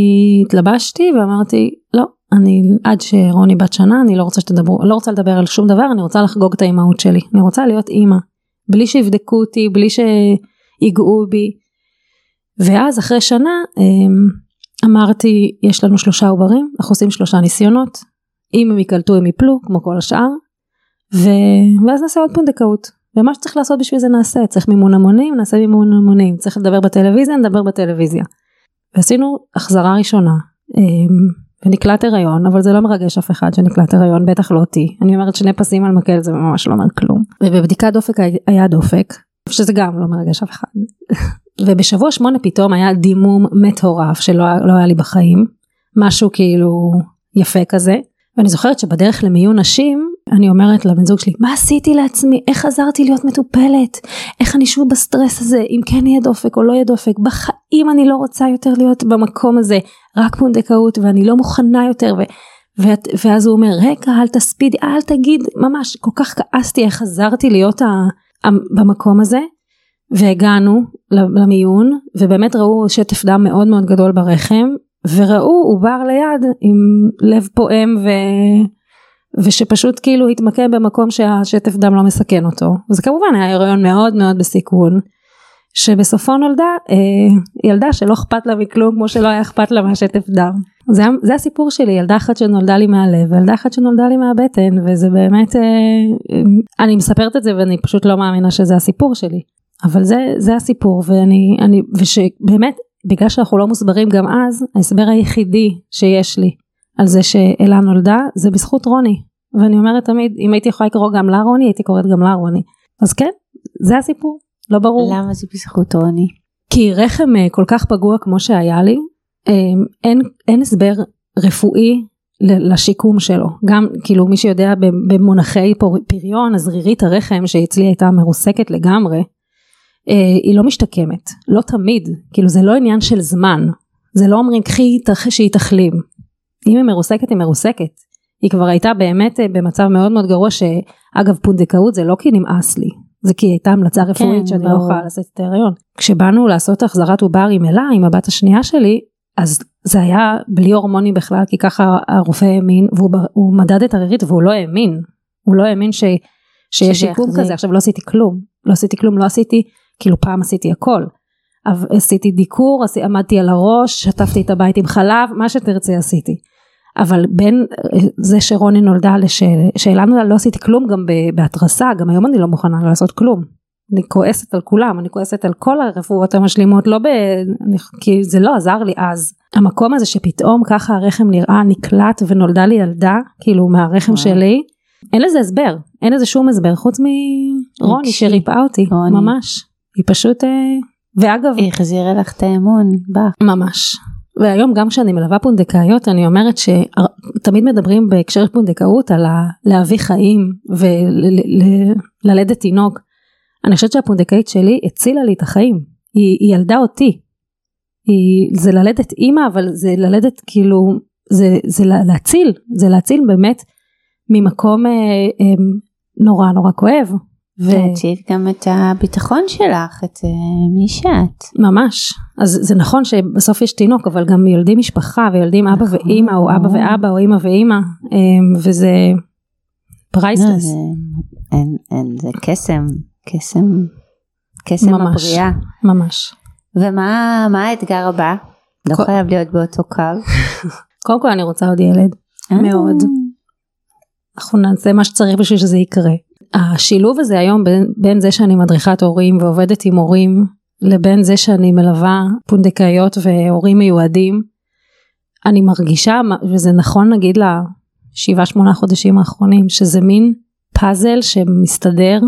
התלבשתי ואמרתי, לא, אני, עד שרוני בת שנה, אני לא רוצה שתדברו, לא רוצה לדבר על שום דבר, אני רוצה לחגוג את האימהות שלי, אני רוצה להיות אימא, בלי שיבדקו אותי, בלי שיגעו בי. ואז אחרי שנה, אמרתי, יש לנו שלושה עוברים, אנחנו עושים שלושה ניסיונות, אם הם יקלטו הם יפלו, כמו כל השאר, ואז נעשה עוד פונדקאות, ומה שצריך לעשות בשביל זה נעשה, צריך מימון המונים, נעשה מימון המונים, צריך לדבר בטלוויזיה, נדבר בטלוויזיה, ועשינו החזרה ראשונה, ונקלט הריון, אבל זה לא מרגש אף אחד שנקלט הריון, בטח לא אותי, אני אומרת שני פסים על מקל, זה ממש לא אומר כלום, ובבדיקת דופק היה דופק, שזה גם לא מרגש אף אחד, ובשבוע שמונה פתאום היה דימום מטורף, שלא לא היה לי בחיים, משהו כאילו יפה כזה, ואני זוכרת שבדרך למיון נשים, אני אומרת לבן זוג שלי, מה עשיתי לעצמי? איך עזרתי להיות מטופלת? איך אני שוב בסטרס הזה? אם כן יהיה דופק או לא יהיה דופק? בחיים אני לא רוצה יותר להיות במקום הזה, רק פונדקאות, ואני לא מוכנה יותר, ו- ו- ואז הוא אומר, רגע, אל תספיד, אל תגיד, ממש, כל כך כעסתי, איך עזרתי להיות ה- ה- במקום הזה, והגענו למיון, ובאמת ראו שטף דם מאוד מאוד גדול ברחם, וראו, הוא בר ליד עם לב פועם ו... ושפשוט כאילו התמקם במקום שהשטף דם לא מסכן אותו. וזה כמובן היה הריון מאוד מאוד בסיכון, שבסופו נולדה אה, ילדה שלא אכפת לה מכלום, כמו שלא היה אכפת לה מהשטף דם. זה, זה הסיפור שלי, ילדה אחת שנולדה לי מהלב, ילדה אחת שנולדה לי מהבטן, וזה באמת, אה, אני מספרת את זה ואני פשוט לא מאמינה שזה הסיפור שלי. אבל זה, זה הסיפור, ואני, אני, ושבאמת, בגלל שאנחנו לא מוסברים גם אז, ההסבר היחידי שיש לי על זה שאלה נולדה, זה בזכות רוני. ואני אומרת תמיד, אם הייתי יכולה לקרוא גם לה רוני, הייתי קוראת גם לה רוני. אז כן, זה הסיפור, לא ברור. למה זה בזכות רוני? כי רחם כל כך פגוע כמו שהיה לי, אין, אין הסבר רפואי לשיקום שלו. גם, כאילו, מי שיודע במונחי פריון, אז רירית הרחם שאצלי הייתה מרוסקת לגמרי, היא לא משתקמת, לא תמיד, כאילו זה לא עניין של זמן, זה לא אומרים קחי שהיא תחלים, אם היא מרוסקת היא מרוסקת, היא כבר הייתה באמת במצב מאוד מאוד גרוע, שאגב פונדקאות זה לא כי נמאס לי, זה כי הייתה המלצה רפואית שאני לא יכולה לעשות את ההיריון, כשבאנו לעשות החזרת עובר עם אלה, עם הבת השנייה שלי, אז זה היה בלי הורמוני בכלל, כי ככה הרופא האמין, והוא מדד את הרירית והוא לא האמין, הוא לא האמין שיש שיקום כזה, עכשיו לא עשיתי כלום, לא עשיתי כלום, לא עשיתי כאילו פעם עשיתי הכל, עשיתי דיקור, עמדתי על הראש, שטפתי את הבית עם חלב, מה שתרצה עשיתי, אבל בין זה שרוני נולדה, שאלה נולדה, לא עשיתי כלום גם בהתרסה, גם היום אני לא מוכנה לעשות כלום, אני כועסת על כולם, אני כועסת על כל הרפואות המשלימות, לא ב... כי זה לא עזר לי אז, המקום הזה שפתאום ככה הרחם נראה, נקלט ונולדה לי ילדה, כאילו מהרחם שלי, אין לזה הסבר, אין לזה שום הסבר, חוץ מרוני שריפאה אותי, ממש. היא פשוט, ואגב... היא החזירה לך את האמון, בך. ממש. והיום גם כשאני מלווה פונדקאיות, אני אומרת שתמיד מדברים בהקשר פונדקאות על להביא חיים, וללדת תינוק. אני חושבת שהפונדקאית שלי הצילה לי את החיים. היא ילדה אותי. זה ללדת אימא, אבל זה ללדת כאילו, זה להציל. זה להציל באמת ממקום נורא נורא כואב. ואת גם את הביטחון שלך, את מי שאת. ממש, אז זה נכון שבסוף יש תינוק, אבל גם יולדים משפחה, וילדים אבא ואימא, או אבא ואבא, או אימא ואימא, וזה פרייסלס. זה קסם, קסם, קסם הבריאה. ממש. ומה האתגר הבא? לא חייב להיות באותו קו. קודם כל אני רוצה עוד ילד, מאוד. אנחנו נעשה מה שצריך בשביל שזה יקרה. השילוב הזה היום בין, בין זה שאני מדריכת הורים ועובדת עם הורים, לבין זה שאני מלווה פונדקאיות והורים מיועדים, אני מרגישה, וזה נכון נגיד לשבעה שמונה חודשים האחרונים, שזה מין פאזל שמסתדר,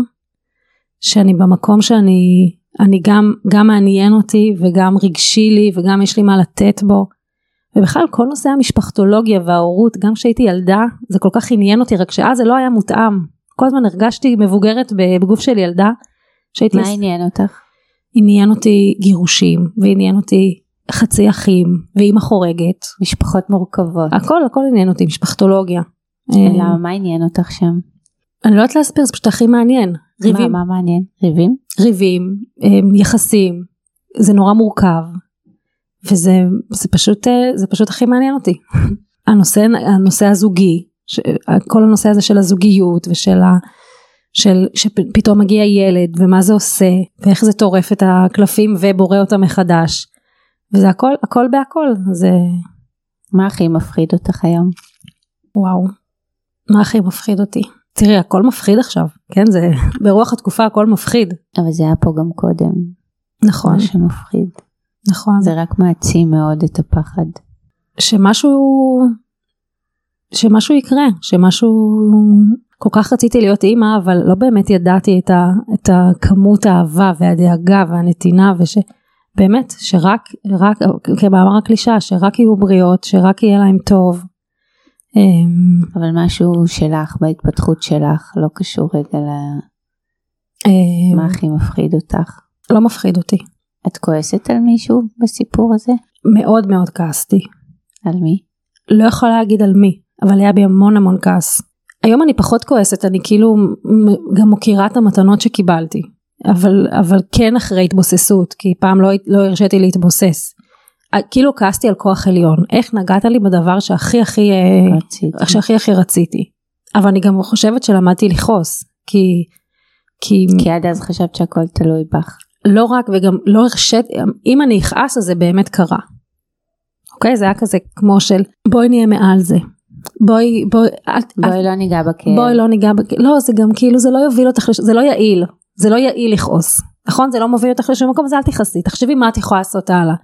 שאני במקום שאני אני גם, גם מעניין אותי וגם רגשי לי וגם יש לי מה לתת בו, ובכלל כל נושא המשפחתולוגיה וההורות, גם כשהייתי ילדה זה כל כך עניין אותי, רק שאז זה לא היה מותאם. כל הזמן הרגשתי מבוגרת בגוף של ילדה. מה עניין אותך? עניין אותי גירושים, ועניין אותי חצי אחים, ואימא חורגת. משפחות מורכבות. הכל, הכל עניין אותי, משפחתולוגיה. למה, מה עניין אותך שם? אני לא יודעת להספר, זה פשוט הכי מעניין. ריבים. מה, מה מעניין? ריבים? ריבים, יחסים, זה נורא מורכב, וזה זה פשוט, זה פשוט הכי מעניין אותי. הנושא, הנושא הזוגי, כל הנושא הזה של הזוגיות ושל ה, של, שפתאום מגיע ילד ומה זה עושה ואיך זה טורף את הקלפים ובורא אותם מחדש, וזה הכל, הכל בהכל. זה מה הכי מפחיד אותך היום? וואו, מה הכי מפחיד אותי? תראי, הכל מפחיד עכשיו, כן? זה ברוח התקופה, הכל מפחיד, אבל זה היה פה גם קודם. נכון, מה שמפחיד, נכון, זה רק מעצים מאוד את הפחד שמשהו שמשהו יקרה, שמשהו, כל כך רציתי להיות אימא, אבל לא באמת ידעתי את, ה, את הכמות האהבה והדאגה והנתינה, ושבאמת, שרק, רק, כמאמר הקלישה, שרק יהיו בריאות, שרק יהיה להם טוב. אבל משהו שלך, בהתפתחות שלך, לא קשור רגע למה הכי מפחיד אותך. לא מפחיד אותי. את כועסת על מישהו בסיפור הזה? מאוד מאוד כעסתי. על מי? לא יכולה להגיד על מי, אבל היה בי המון המון כעס. היום אני פחות כועסת, אני כאילו גם מוכירה את המתנות שקיבלתי, אבל, אבל כן אחרי התבוססות, כי פעם לא, לא הרשיתי להתבוסס. כאילו כעסתי על כוח עליון, איך נגעת לי בדבר שהכי הכי רציתי. שהכי הכי רציתי. אבל אני גם חושבת שלמדתי לכעוס, כי, כי... כי עד אז חשבת שהכל תלוי בך. לא רק, וגם לא הרשיתי, אם אני אכעס אז זה באמת קרה. אוקיי, זה היה כזה כמו של, בואי נהיה מעל זה. בואי, בואי, בואי לא ניגע בכאב. בואי לא ניגע בכאב. לא, זה גם כאילו, זה לא יוביל אותך, זה לא יעיל. זה לא יעיל לכעוס. נכון? זה לא מוביל אותך לשום מקום, אז אל תכעסי. תחשבי מה את יכולה לעשות הלאה.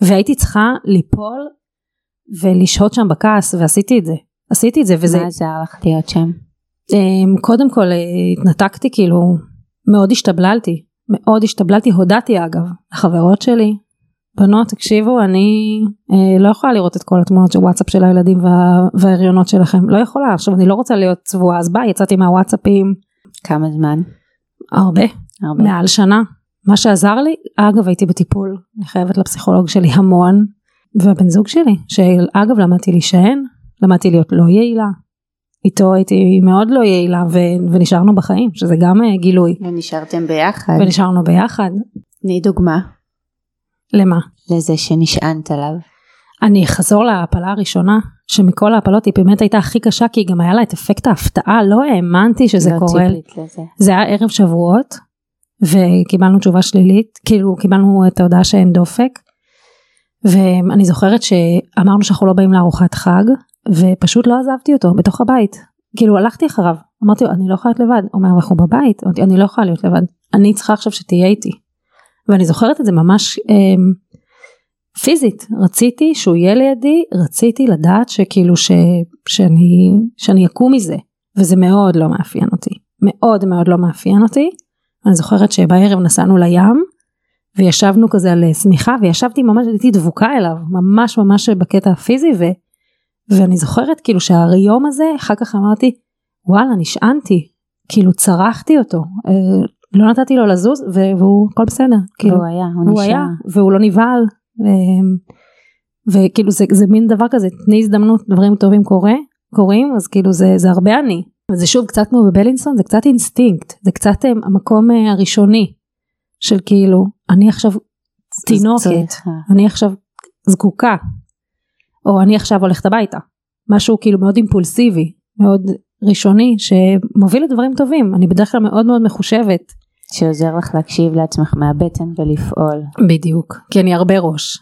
והייתי צריכה ליפול ולשהות שם בכעס, ועשיתי את זה. עשיתי את זה, וזה... מה עזר לך להיות שם? קודם כל, התנתקתי, כאילו, מאוד השתבללתי. מאוד השתבללתי, הודעתי אגב, לחברות שלי. בנות, תקשיבו, אני אה, לא יכולה לראות את כל התמונות של וואטסאפ של הילדים וה, וההריונות שלכם. לא יכולה, עכשיו אני לא רוצה להיות צבועה, אז ביי, יצאתי מהוואטסאפים. כמה זמן? הרבה, הרבה. מעל שנה. מה שעזר לי, אגב, הייתי בטיפול, אני חייבת לפסיכולוג שלי המון, והבן זוג שלי, שאגב, למדתי להישען, למדתי להיות לא יעילה. איתו הייתי מאוד לא יעילה, ו- ונשארנו בחיים, שזה גם אה, גילוי. ונשארתם ביחד. ונשארנו ביחד. תני דוגמה. למה? לזה שנשענת עליו. אני אחזור להפלה הראשונה, שמכל ההפלות היא באמת הייתה הכי קשה, כי גם היה לה את אפקט ההפתעה, לא האמנתי שזה לא קורה. זה היה ערב שבועות, וקיבלנו תשובה שלילית, כאילו קיבלנו את ההודעה שאין דופק, ואני זוכרת שאמרנו שאנחנו לא באים לארוחת חג, ופשוט לא עזבתי אותו בתוך הבית, כאילו הלכתי אחריו, אמרתי לו, אני לא יכולה להיות לבד, אומר, אנחנו בבית, אני לא יכולה להיות לבד, אני צריכה עכשיו שתהיה איתי. ואני זוכרת את זה ממש אמ, פיזית, רציתי שהוא יהיה לידי, רציתי לדעת שכאילו ש, שאני, שאני אקום מזה, וזה מאוד לא מאפיין אותי, מאוד מאוד לא מאפיין אותי, אני זוכרת שבערב נסענו לים, וישבנו כזה על סמיכה, וישבתי ממש, הייתי דבוקה אליו, ממש ממש בקטע הפיזי, ו, ואני זוכרת כאילו שהיום הזה, אחר כך אמרתי, וואלה נשענתי, כאילו צרחתי אותו, אה, לא נתתי לו לזוז, והוא כל בסדר. הוא היה, הוא נשאר. והוא לא נבעל. וכאילו זה מין דבר כזה, תני הזדמנות, דברים טובים קורים, אז כאילו זה הרבה אני. וזה שוב קצת כמו בבלינסון, זה קצת אינסטינקט, זה קצת המקום הראשוני, של כאילו, אני עכשיו תינוקת, אני עכשיו זקוקה, או אני עכשיו הולכת הביתה. משהו כאילו מאוד אימפולסיבי, מאוד ראשוני, שמוביל לדברים טובים. אני בדרך כלל מאוד מאוד מחושבת. שעוזר לך להקשיב לעצמך מהבטן ולפעול. בדיוק, כי אני הרבה ראש.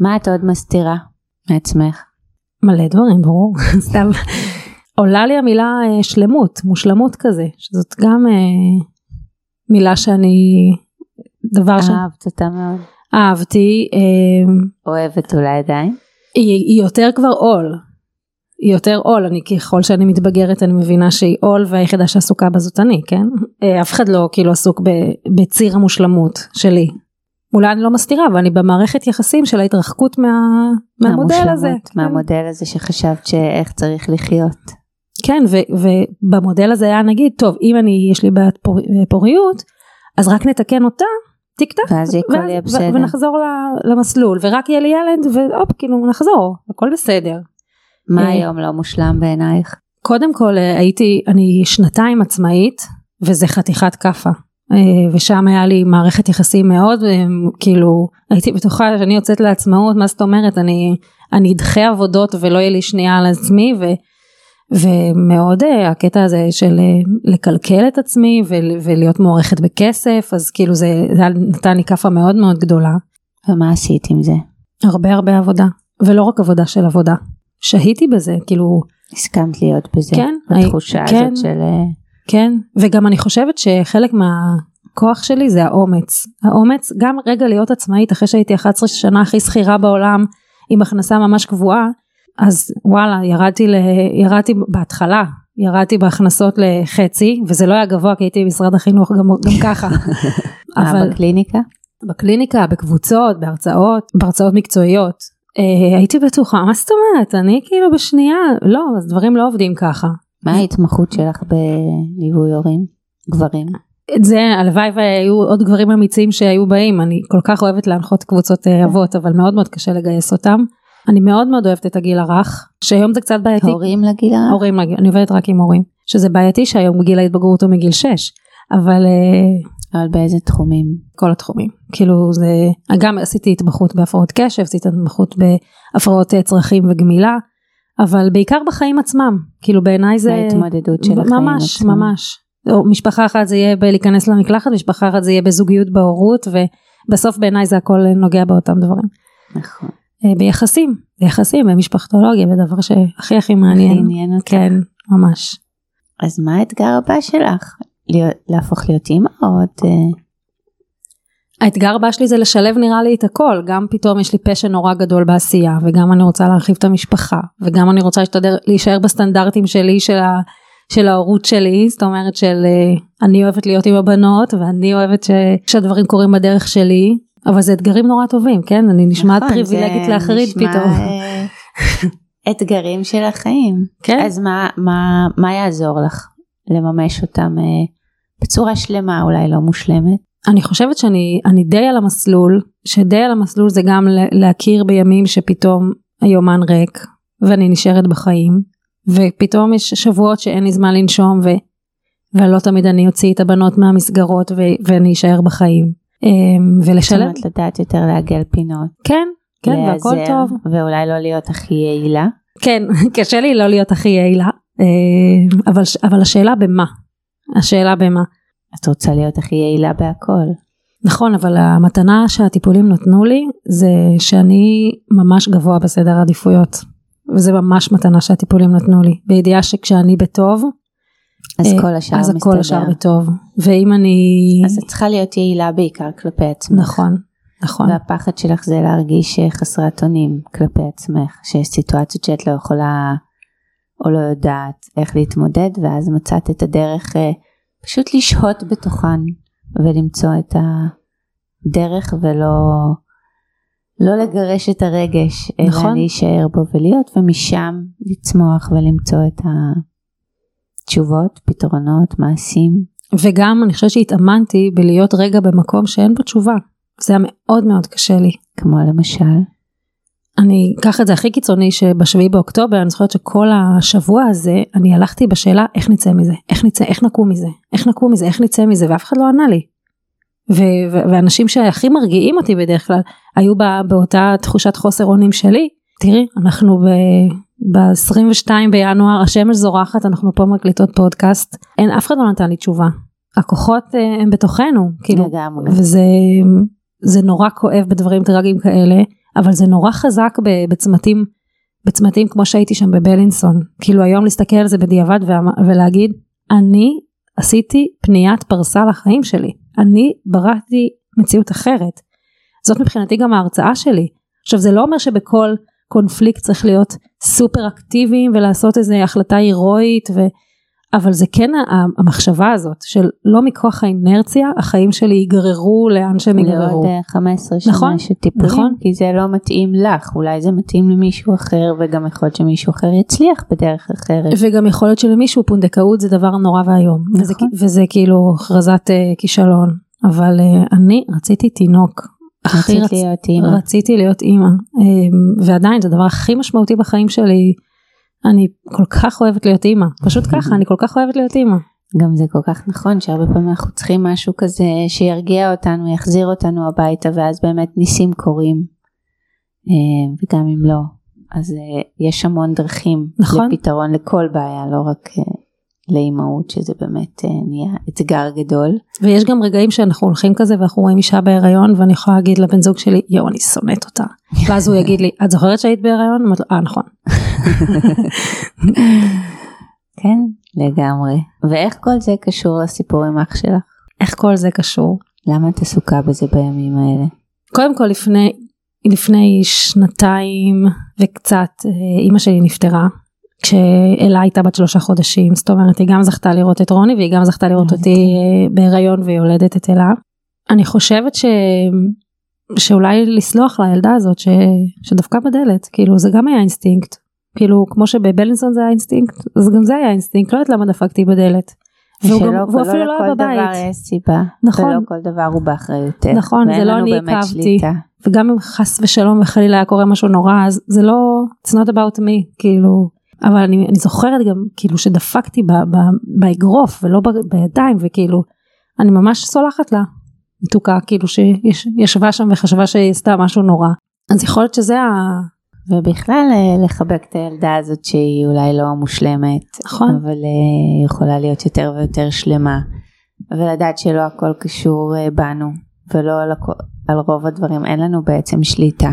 מה את עוד מסתירה מעצמך? מלא דברים, ברור. סתם. עולה לי המילה שלמות, מושלמות כזה, שזאת גם אה, מילה שאני... דבר ש... אהבת אותה מאוד. אהבתי. אה, אוהבת אולי עדיין? היא, היא יותר כבר עול. היא יותר עול, אני ככל שאני מתבגרת אני מבינה שהיא עול והיחידה שעסוקה בזאת אני, כן? אף אחד לא כאילו עסוק בציר המושלמות שלי. אולי אני לא מסתירה, אבל אני במערכת יחסים של ההתרחקות מהמודל הזה. מהמודל הזה שחשבת שאיך צריך לחיות. כן, ובמודל הזה היה נגיד, טוב, אם יש לי בעיית פוריות, אז רק נתקן אותה, תקתק, ונחזור למסלול, ורק יהיה לי ילד, ואופ, כאילו נחזור, הכל בסדר. מה היום לא מושלם בעינייך? קודם כל הייתי, אני שנתיים עצמאית, וזה חתיכת קפה, ושם היה לי מערכת יחסים מאוד, כאילו הייתי בטוחה שאני יוצאת לעצמאות, מה זאת אומרת, אני, אני אדחה עבודות ולא יהיה לי שנייה על עצמי, ו, ומאוד הקטע הזה של לקלקל את עצמי, ו, ולהיות מעורכת בכסף, אז כאילו זה, זה נתן לי קפה מאוד מאוד גדולה. ומה עשית עם זה? הרבה הרבה עבודה, ולא רק עבודה של עבודה. שהיתי בזה, כאילו... הסכמת להיות בזה, כן, בתחושה I, כן, הזאת של... כן, וגם אני חושבת שחלק מהכוח שלי זה האומץ. האומץ, גם רגע להיות עצמאית, אחרי שהייתי אחת עשרה שנה הכי שכירה בעולם, עם הכנסה ממש קבועה, אז וואלה, ירדתי, ל... ירדתי בהתחלה, ירדתי בהכנסות לחצי, וזה לא היה גבוה, כי הייתי במשרד החינוך גם, גם ככה. אבל... בקליניקה? בקליניקה, בקבוצות, בהרצאות, בהרצאות מקצועיות. הייתי בטוחה, מה זאת אומרת? אני כאילו בשנייה, לא, אז דברים לא עובדים ככה. מה ההתמחות שלך בליווי הורים? גברים? את זה, הלוואי והיו עוד גברים אמיצים שהיו באים, אני כל כך אוהבת להנחות קבוצות אבות, אבל מאוד מאוד קשה לגייס אותם. אני מאוד מאוד אוהבת את הגיל הרך, שהיום זה קצת בעייתי. הורים לגיל הרך? הורים לגיל, אני עובדת רק עם הורים, שזה בעייתי שהיום גיל ההתבגרות הוא מגיל שש, אבל... אבל באיזה תחומים? כל התחומים. כאילו זה, גם עשיתי התמחות בהפרעות קשב, עשיתי התמחות בהפרעות צרכים וגמילה, אבל בעיקר בחיים עצמם. כאילו בעיניי זה... ההתמודדות של החיים ממש, עצמם. ממש, ממש. משפחה אחת זה יהיה בלהיכנס למקלחת, משפחה אחת זה יהיה בזוגיות בהורות, ובסוף בעיניי זה הכל נוגע באותם דברים. נכון. ביחסים, ביחסים, במשפחתולוגיה, בדבר שהכי הכי מעניין. הכי עניין אותך. כן, ממש. אז מה האתגר הבא שלך? להפוך להיות אימא עוד? האתגר הבא שלי זה לשלב נראה לי את הכל, גם פתאום יש לי פשן נורא גדול בעשייה, וגם אני רוצה להרחיב את המשפחה, וגם אני רוצה להשתדר, להישאר בסטנדרטים שלי, של, ה, של ההורות שלי, זאת אומרת של אני אוהבת להיות עם הבנות, ואני אוהבת ש, שהדברים קורים בדרך שלי, אבל זה אתגרים נורא טובים, כן? אני נשמעת נכון, פריבילגית להחריד נשמע... פתאום. אתגרים של החיים. כן? אז מה, מה, מה יעזור לך לממש אותם בצורה שלמה, אולי לא מושלמת? אני חושבת שאני אני די על המסלול, שדי על המסלול זה גם להכיר בימים שפתאום היומן ריק, ואני נשארת בחיים, ופתאום יש שבועות שאין לי זמן לנשום, ו, ולא תמיד אני יוציא את הבנות מהמסגרות, ו, ואני אשאר בחיים. ולשלם. זאת אומרת לדעת יותר לעגל פינות. כן. כן, והכל טוב. ואולי לא להיות הכי יעילה. כן, קשה לי לא להיות הכי יעילה, אבל, אבל השאלה במה? השאלה במה? את רוצה להיות הכי יעילה בהכל. נכון, אבל המתנה שהטיפולים נתנו לי, זה שאני ממש גבוה בסדר העדיפויות. וזה ממש מתנה שהטיפולים נתנו לי. בידיעה שכשאני בטוב, אז כל השאר מסתדר. אז כל השאר בטוב. ואם אני... אז את צריכה להיות יעילה בעיקר כלפי עצמך. נכון. נכון. והפחד שלך זה להרגיש חסרת אונים כלפי עצמך, שיש סיטואציות שאת לא יכולה או לא יודעת איך להתמודד, ואז מצאת את הדרך פשוט לשהות בתוכן ולמצוא את הדרך ולא לא לגרש את הרגש, אלא נכון. להישאר בו ולהיות, ומשם לצמוח ולמצוא את התשובות, פתרונות, מעשים. וגם אני חושבת שהתאמנתי בלהיות רגע במקום שאין בו תשובה. זה היה מאוד מאוד קשה לי. כמו למשל? אני אקח את זה הכי קיצוני שבשביעי באוקטובר, אני זוכרת שכל השבוע הזה, אני הלכתי בשאלה איך נצא מזה, איך נצא, איך נקום מזה, איך נקום מזה, איך נצא מזה, ואף אחד לא ענה לי. ו- ו- ואנשים שהכי מרגיעים אותי בדרך כלל, היו בא, באותה תחושת חוסר אונים שלי. תראי, אנחנו ב-עשרים ושניים בינואר, השמש זורחת, אנחנו פה מקליטות פודקאסט, אין אף אחד לא נתן לי תשובה. הכוחות הם בתוכנו, כאילו, וזה... זה נורא כואב בדברים טרגיים כאלה, אבל זה נורא חזק בצמתים, בצמתים כמו שהייתי שם בבלינסון. כאילו היום להסתכל על זה בדיעבד ולהגיד, אני עשיתי פניית פרסה לחיים שלי. אני בראתי מציאות אחרת. זאת מבחינתי גם ההרצאה שלי. עכשיו זה לא אומר שבכל קונפליקט צריך להיות סופר אקטיביים ולעשות איזו החלטה הירואית, ו... אבל זה כן המחשבה הזאת, של לא מכוח האינרציה, החיים שלי ייגררו לאן שהם ייגררו. לעוד חמש עשרה שנה נכון? שטיפולים, נכון? כי זה לא מתאים לך, אולי זה מתאים למישהו אחר, וגם יכול להיות שמישהו אחר יצליח בדרך אחרת. וגם יכול להיות שלמישהו פונדקאות זה דבר נורא והיום, נכון? וזה, וזה כאילו הכרזת uh, כישלון, אבל uh, אני רציתי תינוק. רציתי רצ... להיות אימא. רציתי להיות אימא, um, ועדיין זה הדבר הכי משמעותי בחיים שלי, אני כל כך אוהבת להיות אימא, פשוט ככה, אני כל כך אוהבת להיות אימא. גם זה כל כך נכון, שהרבה פעמים אנחנו צריכים משהו כזה, שירגיע אותנו, יחזיר אותנו הביתה, ואז באמת ניסים קורים, וגם אם לא, אז יש המון דרכים, נכון? לפתרון לכל בעיה, לא רק לאימהות, שזה באמת נהיה אתגר גדול. ויש גם רגעים שאנחנו הולכים כזה, ואנחנו רואים אישה בהיריון, ואני יכולה להגיד לבן זוג שלי, יואו, אני שונאת אותה. ואז הוא יגיד לי, את זוכרת שהיית בהיריון? אמרת לו, אה, נכון. כן, לגמרי. ואיך כל זה קשור לסיפור עם אח שלך? איך כל זה קשור? למה את עסוקה בזה בימים האלה? קודם כל, לפני, לפני שנתיים וקצת, אימא שלי נפטרה, כשאלה הייתה בת שלושה חודשים, זאת אומרת, היא גם זכתה לראות את רוני, והיא גם זכתה לראות אותי בהיריון ויולדת את אלה. אני חושבת ש... שאולי לסלוח לילדה הזאת ש... שדווקא בדלת, כאילו זה גם היה אינסטינקט, כאילו כמו שבבלינסון זה היה אינסטינקט, אז גם זה היה אינסטינקט, לא יודעת למה דפקתי בדלת. שלא גם... כל, לא לא כל דבר יש סיבה, נכון. ולא כל דבר הוא באחריותך. נכון, זה לא אני עקבתי. וגם אם חס ושלום וחלילה היה קורה משהו נורא, אז זה לא, it's not about me, כאילו... אבל אני, אני זוכרת גם כאילו שדפקתי באגרוף ולא בידיים, וכאילו אני ממש סולחת לה מתוקה, כאילו שישבה שם וחשבה שעשתה משהו נורא. אז יכול להיות שזה ה... ובכלל לחבק את הילדה הזאת שהיא אולי לא מושלמת, נכון. אבל היא יכולה להיות יותר ויותר שלמה, ולדעת שלא הכל קשור בנו, ולא על רוב הדברים, אין לנו בעצם שליטה.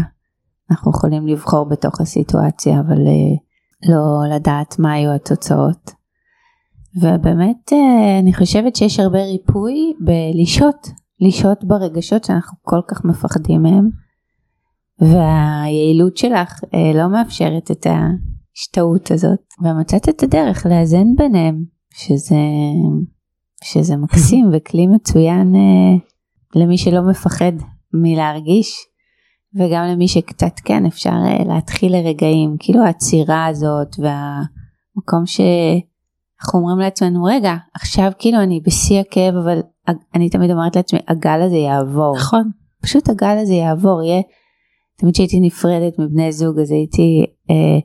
אנחנו יכולים לבחור בתוך הסיטואציה, אבל... לא לדעת מה היו התוצאות. ובאמת אני חושבת שיש הרבה ריפוי בלישות לשהות ברגשות שאנחנו כל כך מפחדים מהם, והיעילות שלך לא מאפשרת את ההשתאות הזאת, ומצאת את הדרך לאזן ביניהם, שזה, שזה מקסים וכלי מצוין למי שלא מפחד מלהרגיש, וגם למי שקצת כן אפשר להתחיל לרגעים, כאילו הצירה הזאת והמקום שאנחנו אומרים לעצמנו, רגע, עכשיו כאילו אני בשיא הכאב, אבל אני תמיד אומרת לעצמי, הגל הזה יעבור. נכון. פשוט הגל הזה יעבור, יהיה, תמיד שהייתי נפרדת מבני זוג, אז הייתי אה,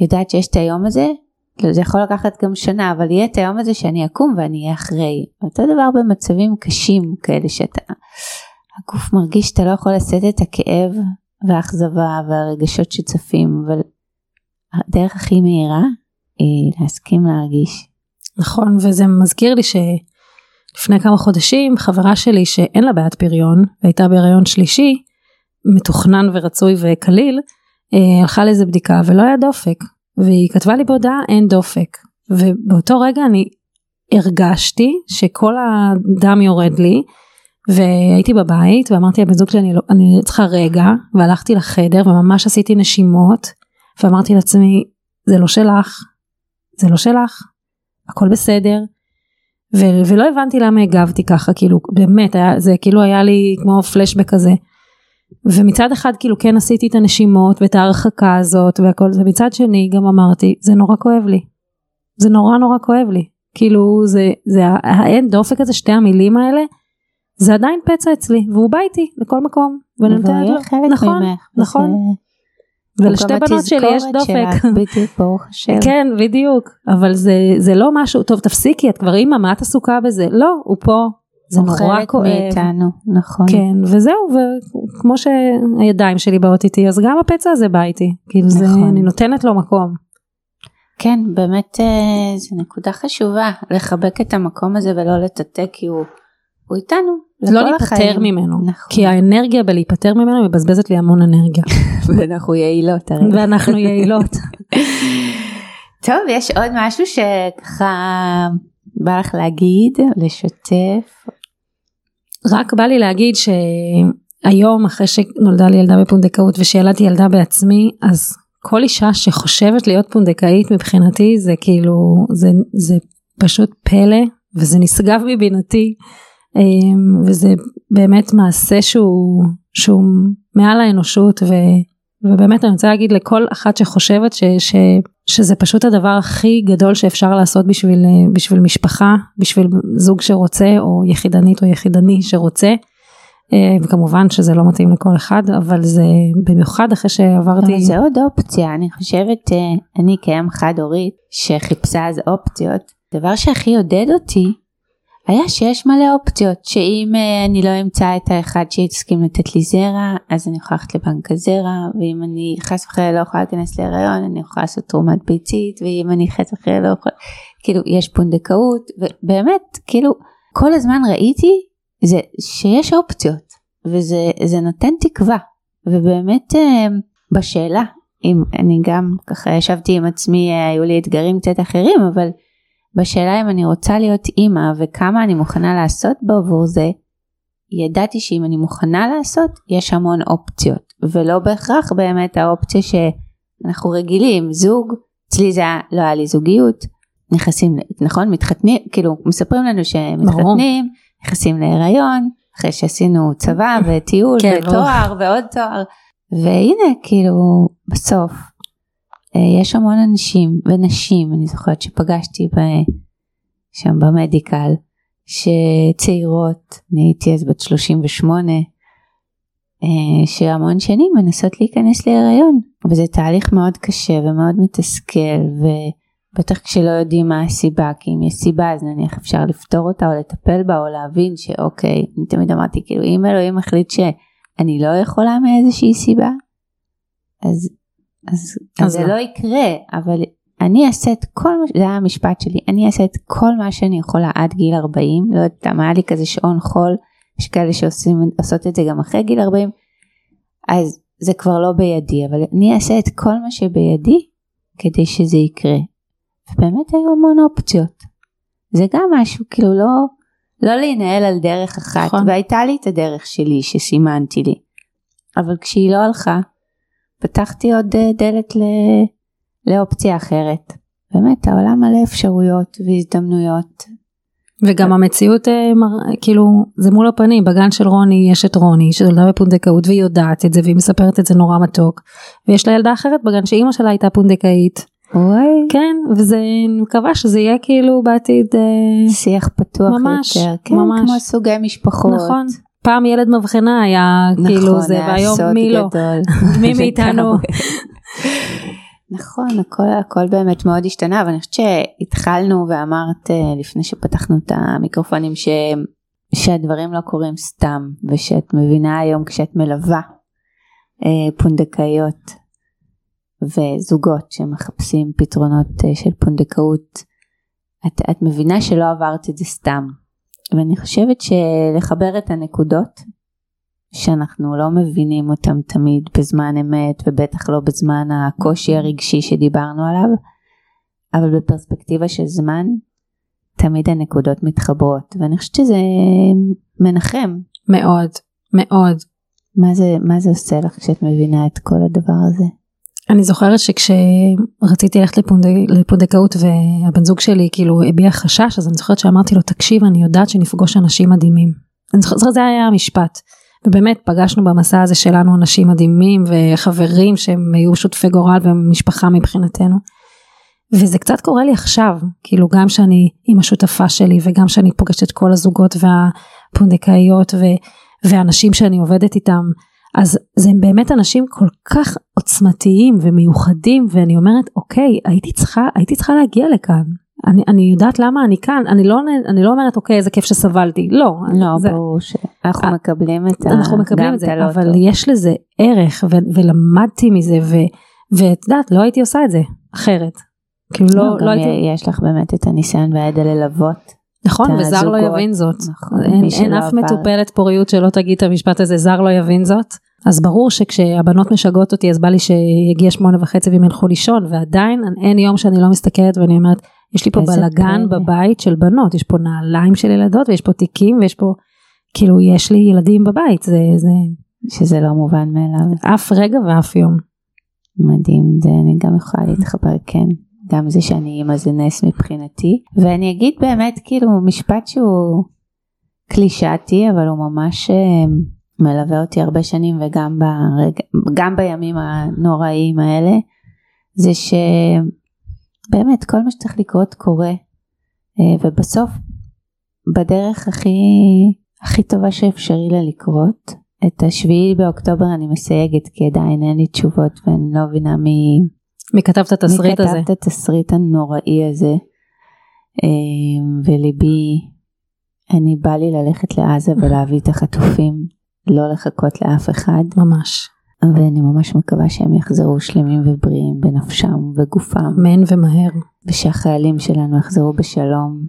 יודעת שיש את היום הזה, זה יכול לקחת גם שנה, אבל יהיה את היום הזה שאני אקום ואני אהיה אחרי. אותו דבר במצבים קשים כאלה שאתה, הגוף מרגיש שאתה לא יכול לשאת את הכאב והאכזבה והרגשות שצפים, אבל הדרך הכי מהירה היא להסכים להרגיש. נכון, וזה מזכיר לי שלפני כמה חודשים חברה שלי שאין לה בעיית פריון, והייתה בהיריון שלישי, מתוכנן ורצוי וכליל, הלכה לאיזה בדיקה ולא היה דופק, והיא כתבה לי בהודעה אין דופק, ובאותו רגע אני הרגשתי שכל הדם יורד לי, והייתי בבית ואמרתי לבן זוג שלי אני, לא, אני צריכה רגע, והלכתי לחדר וממש עשיתי נשימות ואמרתי לעצמי זה לא שלך, זה לא שלך, הכל בסדר, ו- ולא הבנתי למה הגבתי ככה, כאילו באמת היה, זה כאילו היה לי כמו פלשבק כזה, ומצד אחד כאילו כן עשיתי את הנשימות ואת ההרחקה הזאת והכל, ומצד שני גם אמרתי זה נורא כואב לי, זה נורא נורא כואב לי, כאילו זה, זה האין דופק הזה, שתי המילים האלה זה עדיין פצע אצלי, והוא בא איתי לכל מקום, ואני נותנת לו, נכון, נכון, ולשתי בנות שלי יש דופק, כן, בדיוק, אבל זה לא משהו, טוב תפסיקי, את כבר אימא, מה את עסוקה בזה? לא, הוא פה, זה נורא כואב, כן, וזהו, וכמו שהידיים שלי באות איתי, אז גם הפצע הזה בא איתי, כאילו זה, אני נותנת לו מקום. כן, באמת, זו נקודה חשובה, לחבק את המקום הזה, ולא לטאטא, כי הוא, הוא איתנו. לא להיפטר ממנו. נכון. כי האנרגיה בלהיפטר ממנו מבזבזת לי המון אנרגיה. ואנחנו יעילות. ואנחנו יעילות. טוב, יש עוד משהו שככה בא לך להגיד, לשתף? רק בא לי להגיד שהיום אחרי שנולדה לי ילדה בפונדקאות ושילדתי ילדה בעצמי, אז כל אישה שחושבת להיות פונדקאית מבחינתי זה כאילו, זה, זה פשוט פלא וזה נשגב מבינתי. וזה באמת מעשה שהוא, שהוא מעל האנושות, ו, ובאמת אני רוצה להגיד לכל אחת שחושבת ש, ש, שזה פשוט הדבר הכי גדול שאפשר לעשות בשביל, בשביל משפחה, בשביל זוג שרוצה, או יחידנית או יחידני שרוצה, וכמובן שזה לא מתאים לכל אחד, אבל זה במיוחד אחרי שעברתי. זה עוד אופציה, אני חושבת, אני כאם חד הורית שחיפשה אז אופציות, דבר שהכי יודד אותי, היה שיש מלא אופציות, שאם אני לא אמצא את האחד שיסכים לתת לי זרע, אז אני יכולה ללכת לבנק הזרע, ואם אני חס וחלילה לא יכולה להיכנס להיריון, אני יכולה לעשות תרומת ביצית, ואם אני חס וחלילה לא יכולה, כאילו יש פונדקאות, ובאמת, כאילו, כל הזמן ראיתי, זה שיש אופציות, וזה זה נותן תקווה, ובאמת בשאלה, אם אני גם ככה ישבתי עם עצמי, היו לי אתגרים קצת אחרים, אבל בשאלה אם אני רוצה להיות אימא וכמה אני מוכנה לעשות בעבור זה, ידעתי שאם אני מוכנה לעשות, יש המון אופציות, ולא בהכרח באמת האופציה שאנחנו רגילים, זוג, אצלי זה לא היה לי זוגיות, נכנסים, נכון, מתחתנים, כאילו מספרים לנו שמתחתנים, נכנסים להיריון, אחרי שעשינו צבא וטיול ותואר ועוד תואר, והנה כאילו בסוף, יש המון אנשים ונשים, אני זוכרת שפגשתי ב, שם במדיקל, שצעירות, אני הייתי אז בת שלושים ושמונה, שהמון שנים מנסות להיכנס להיריון, וזה תהליך מאוד קשה ומאוד מתסכל, ובטח כשלא יודעים מה הסיבה, כי אם יש סיבה אז נניח אפשר לפתור אותה או לטפל בה, או להבין שאוקיי, אני תמיד אמרתי כאילו אם אלוהים החליט שאני לא יכולה מאיזושהי סיבה, אז אז, אז זה לא יקרה, אבל אני אעשה את כל מה, זה היה המשפט שלי, אני אעשה את כל מה שאני יכולה עד גיל ארבעים, לא יודעת, היה לי כזה שעון חול, יש כאלה שעושות את זה גם אחרי גיל ארבעים, אז זה כבר לא בידי, אבל אני אעשה את כל מה שבידי, כדי שזה יקרה, ובאמת היו המון אופציות, זה גם משהו, כאילו לא, לא להינהל על דרך אחת, נכון. והייתה לי את הדרך שלי שסימנתי לי, אבל כשהיא לא הלכה, פתחתי עוד דלת ל... לאופציה אחרת. באמת, העולם מלא אפשרויות והזדמנויות. וגם המציאות, כאילו, זה מול הפנים, בגן של רוני יש את רוני, שנולדה בפונדקאות, והיא יודעת את זה, והיא מספרת את זה נורא מתוק, ויש לה ילדה אחרת בגן שאימא שלה הייתה פונדקאית. אוי. כן, וזה, אני מקווה שזה יהיה כאילו בעתיד... שיח פתוח ממש, יותר. כן, ממש. כמו סוגי משפחות. נכון. פעם ילד מבחנה היה נכון, כאילו זה, והיום מי גדול. לא. מי מאיתנו. נכון, הכל, הכל באמת מאוד השתנה, אבל אני חושבת שהתחלנו ואמרת לפני שפתחנו את המיקרופונים ש, שהדברים לא קורים סתם, ושאת מבינה היום כשאת מלווה פונדקאיות וזוגות שמחפשים פתרונות של פונדקאות, את, את מבינה שלא עברת את זה סתם. ואני חושבת שלחבר את הנקודות שאנחנו לא מבינים אותם תמיד בזמן אמת, ובטח לא בזמן הקושי הרגשי שדיברנו עליו, אבל בפרספקטיבה של זמן, תמיד הנקודות מתחברות, ואני חושבת שזה מנחם. מאוד, מאוד. מה זה, מה זה עושה לך כשאת מבינה את כל הדבר הזה? אני זוכרת שכשרציתי ללכת לפונדקאות והבן זוג שלי כאילו הביע חשש, אז אני זוכרת שאמרתי לו, תקשיב, אני יודעת שנפגוש אנשים מדהימים. אני זוכרת, זה היה המשפט. ובאמת פגשנו במסע הזה שלנו אנשים מדהימים וחברים שהם היו שותפי גורל ומשפחה מבחינתנו. וזה קצת קורה לי עכשיו, כאילו גם שאני עם השותפה שלי וגם שאני פוגשת את כל הזוגות והפונדקאיות ואנשים שאני עובדת איתם. אז זה באמת אנשים כל כך עוצמתיים ומיוחדים, ואני אומרת, אוקיי, הייתי צריכה, הייתי צריכה להגיע לכאן. אני, אני יודעת למה אני כאן, אני לא, אני לא אומרת, אוקיי, איזה כיף שסבלתי. לא, לא, זה, ברור שאנחנו 아, מקבלים את אנחנו ה... מקבלים את זה, לא אבל טוב. יש לזה ערך, ו, ולמדתי מזה, ו, ואת יודעת, לא הייתי עושה את זה אחרת. כאילו לא, לא, לא הייתי... יש לך באמת את הניסיון והידע ללוות. נכון, וזר לא יבין זאת. אין אף מטופלת פוריות שלא תגיד את המשפט הזה, זר לא יבין זאת. אז ברור שכשהבנות משגעות אותי, אז בא לי שיגיע שמונה וחצי והם הלכו לישון, ועדיין אין יום שאני לא מסתכלת, ואני אומרת, יש לי פה בלגן בבית של בנות, יש פה נעליים של ילדות, ויש פה תיקים, ויש פה, כאילו, יש לי ילדים בבית, זה... שזה לא מובן מאליו. אף רגע ואף יום. מדהים, זה אני גם יכולה להתחבר, כן. גם זה שאני אמא זה נס מבחינתי, ואני אגיד באמת כאילו משפט שהוא קלישאתי, אבל הוא ממש מלווה אותי הרבה שנים, וגם ברג... גם בימים הנוראים האלה, זה שבאמת כל מה שצריך לקרות קורה, ובסוף בדרך הכי, הכי טובה שאפשרי לה לקרות, את השביעי באוקטובר אני מסייגת, כי עדיין אין לי תשובות, ואני לא מבינה מי... מכתבת את התסריט הזה. מכתבת את התסריט הנוראי הזה, וליבי, אני בא לי ללכת לעזה ולהביא את החטופים, לא לחכות לאף אחד. ממש. ואני ממש מקווה שהם יחזרו שלמים ובריאים בנפשם ובגופם. מן ומהר. ושהחיילים שלנו יחזרו בשלום,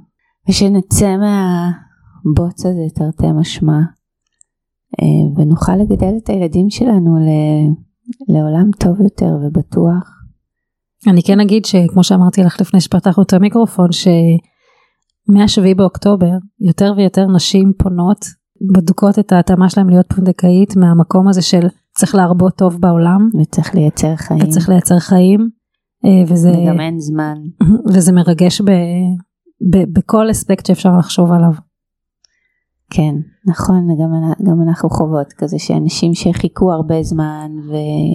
ושנצא מהבוץ הזה תרתי משמע, ונוכל לגדל את הילדים שלנו לעולם טוב יותר ובטוח. אני כן אגיד שכמו שאמרתי לך לפני שפתחנו את המיקרופון, שמהשביעי באוקטובר יותר ויותר נשים פונות, בדוקות את ההתאמה שלהם להיות פונדקאית, מהמקום הזה של צריך להרבות טוב בעולם. וצריך לייצר חיים. וצריך לייצר חיים. וזה, וגם אין זמן. וזה מרגש ב, ב, בכל אספקט שאפשר לחשוב עליו. כן, נכון, גם, גם אנחנו חובות כזה שאנשים שחיכו הרבה זמן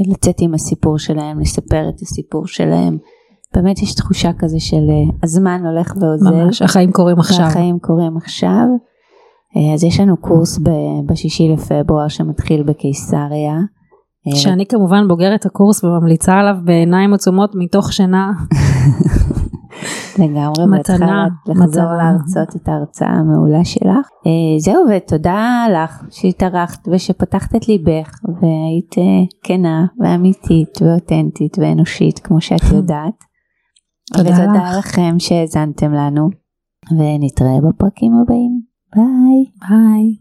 ולצאת עם הסיפור שלהם, לספר את הסיפור שלהם, באמת יש תחושה כזה של הזמן הולך ועוזר. ממש, החיים קורים עכשיו. החיים קורים עכשיו, אז יש לנו קורס בשישי לפברואר שמתחיל בקיסריה. שאני כמובן בוגרת הקורס וממליצה עליו בעיניים עצומות מתוך שינה. לגמרי, מתנה, לחזור להרצות את ההרצאה המעולה שלך. זהו, ותודה לך שהתארחת ושפתחת את ליבך, והיית כנה ואמיתית ואותנטית ואנושית, כמו שאת יודעת. ותודה לכם שהזנתם לנו, ונתראה בפרקים הבאים. ביי. ביי.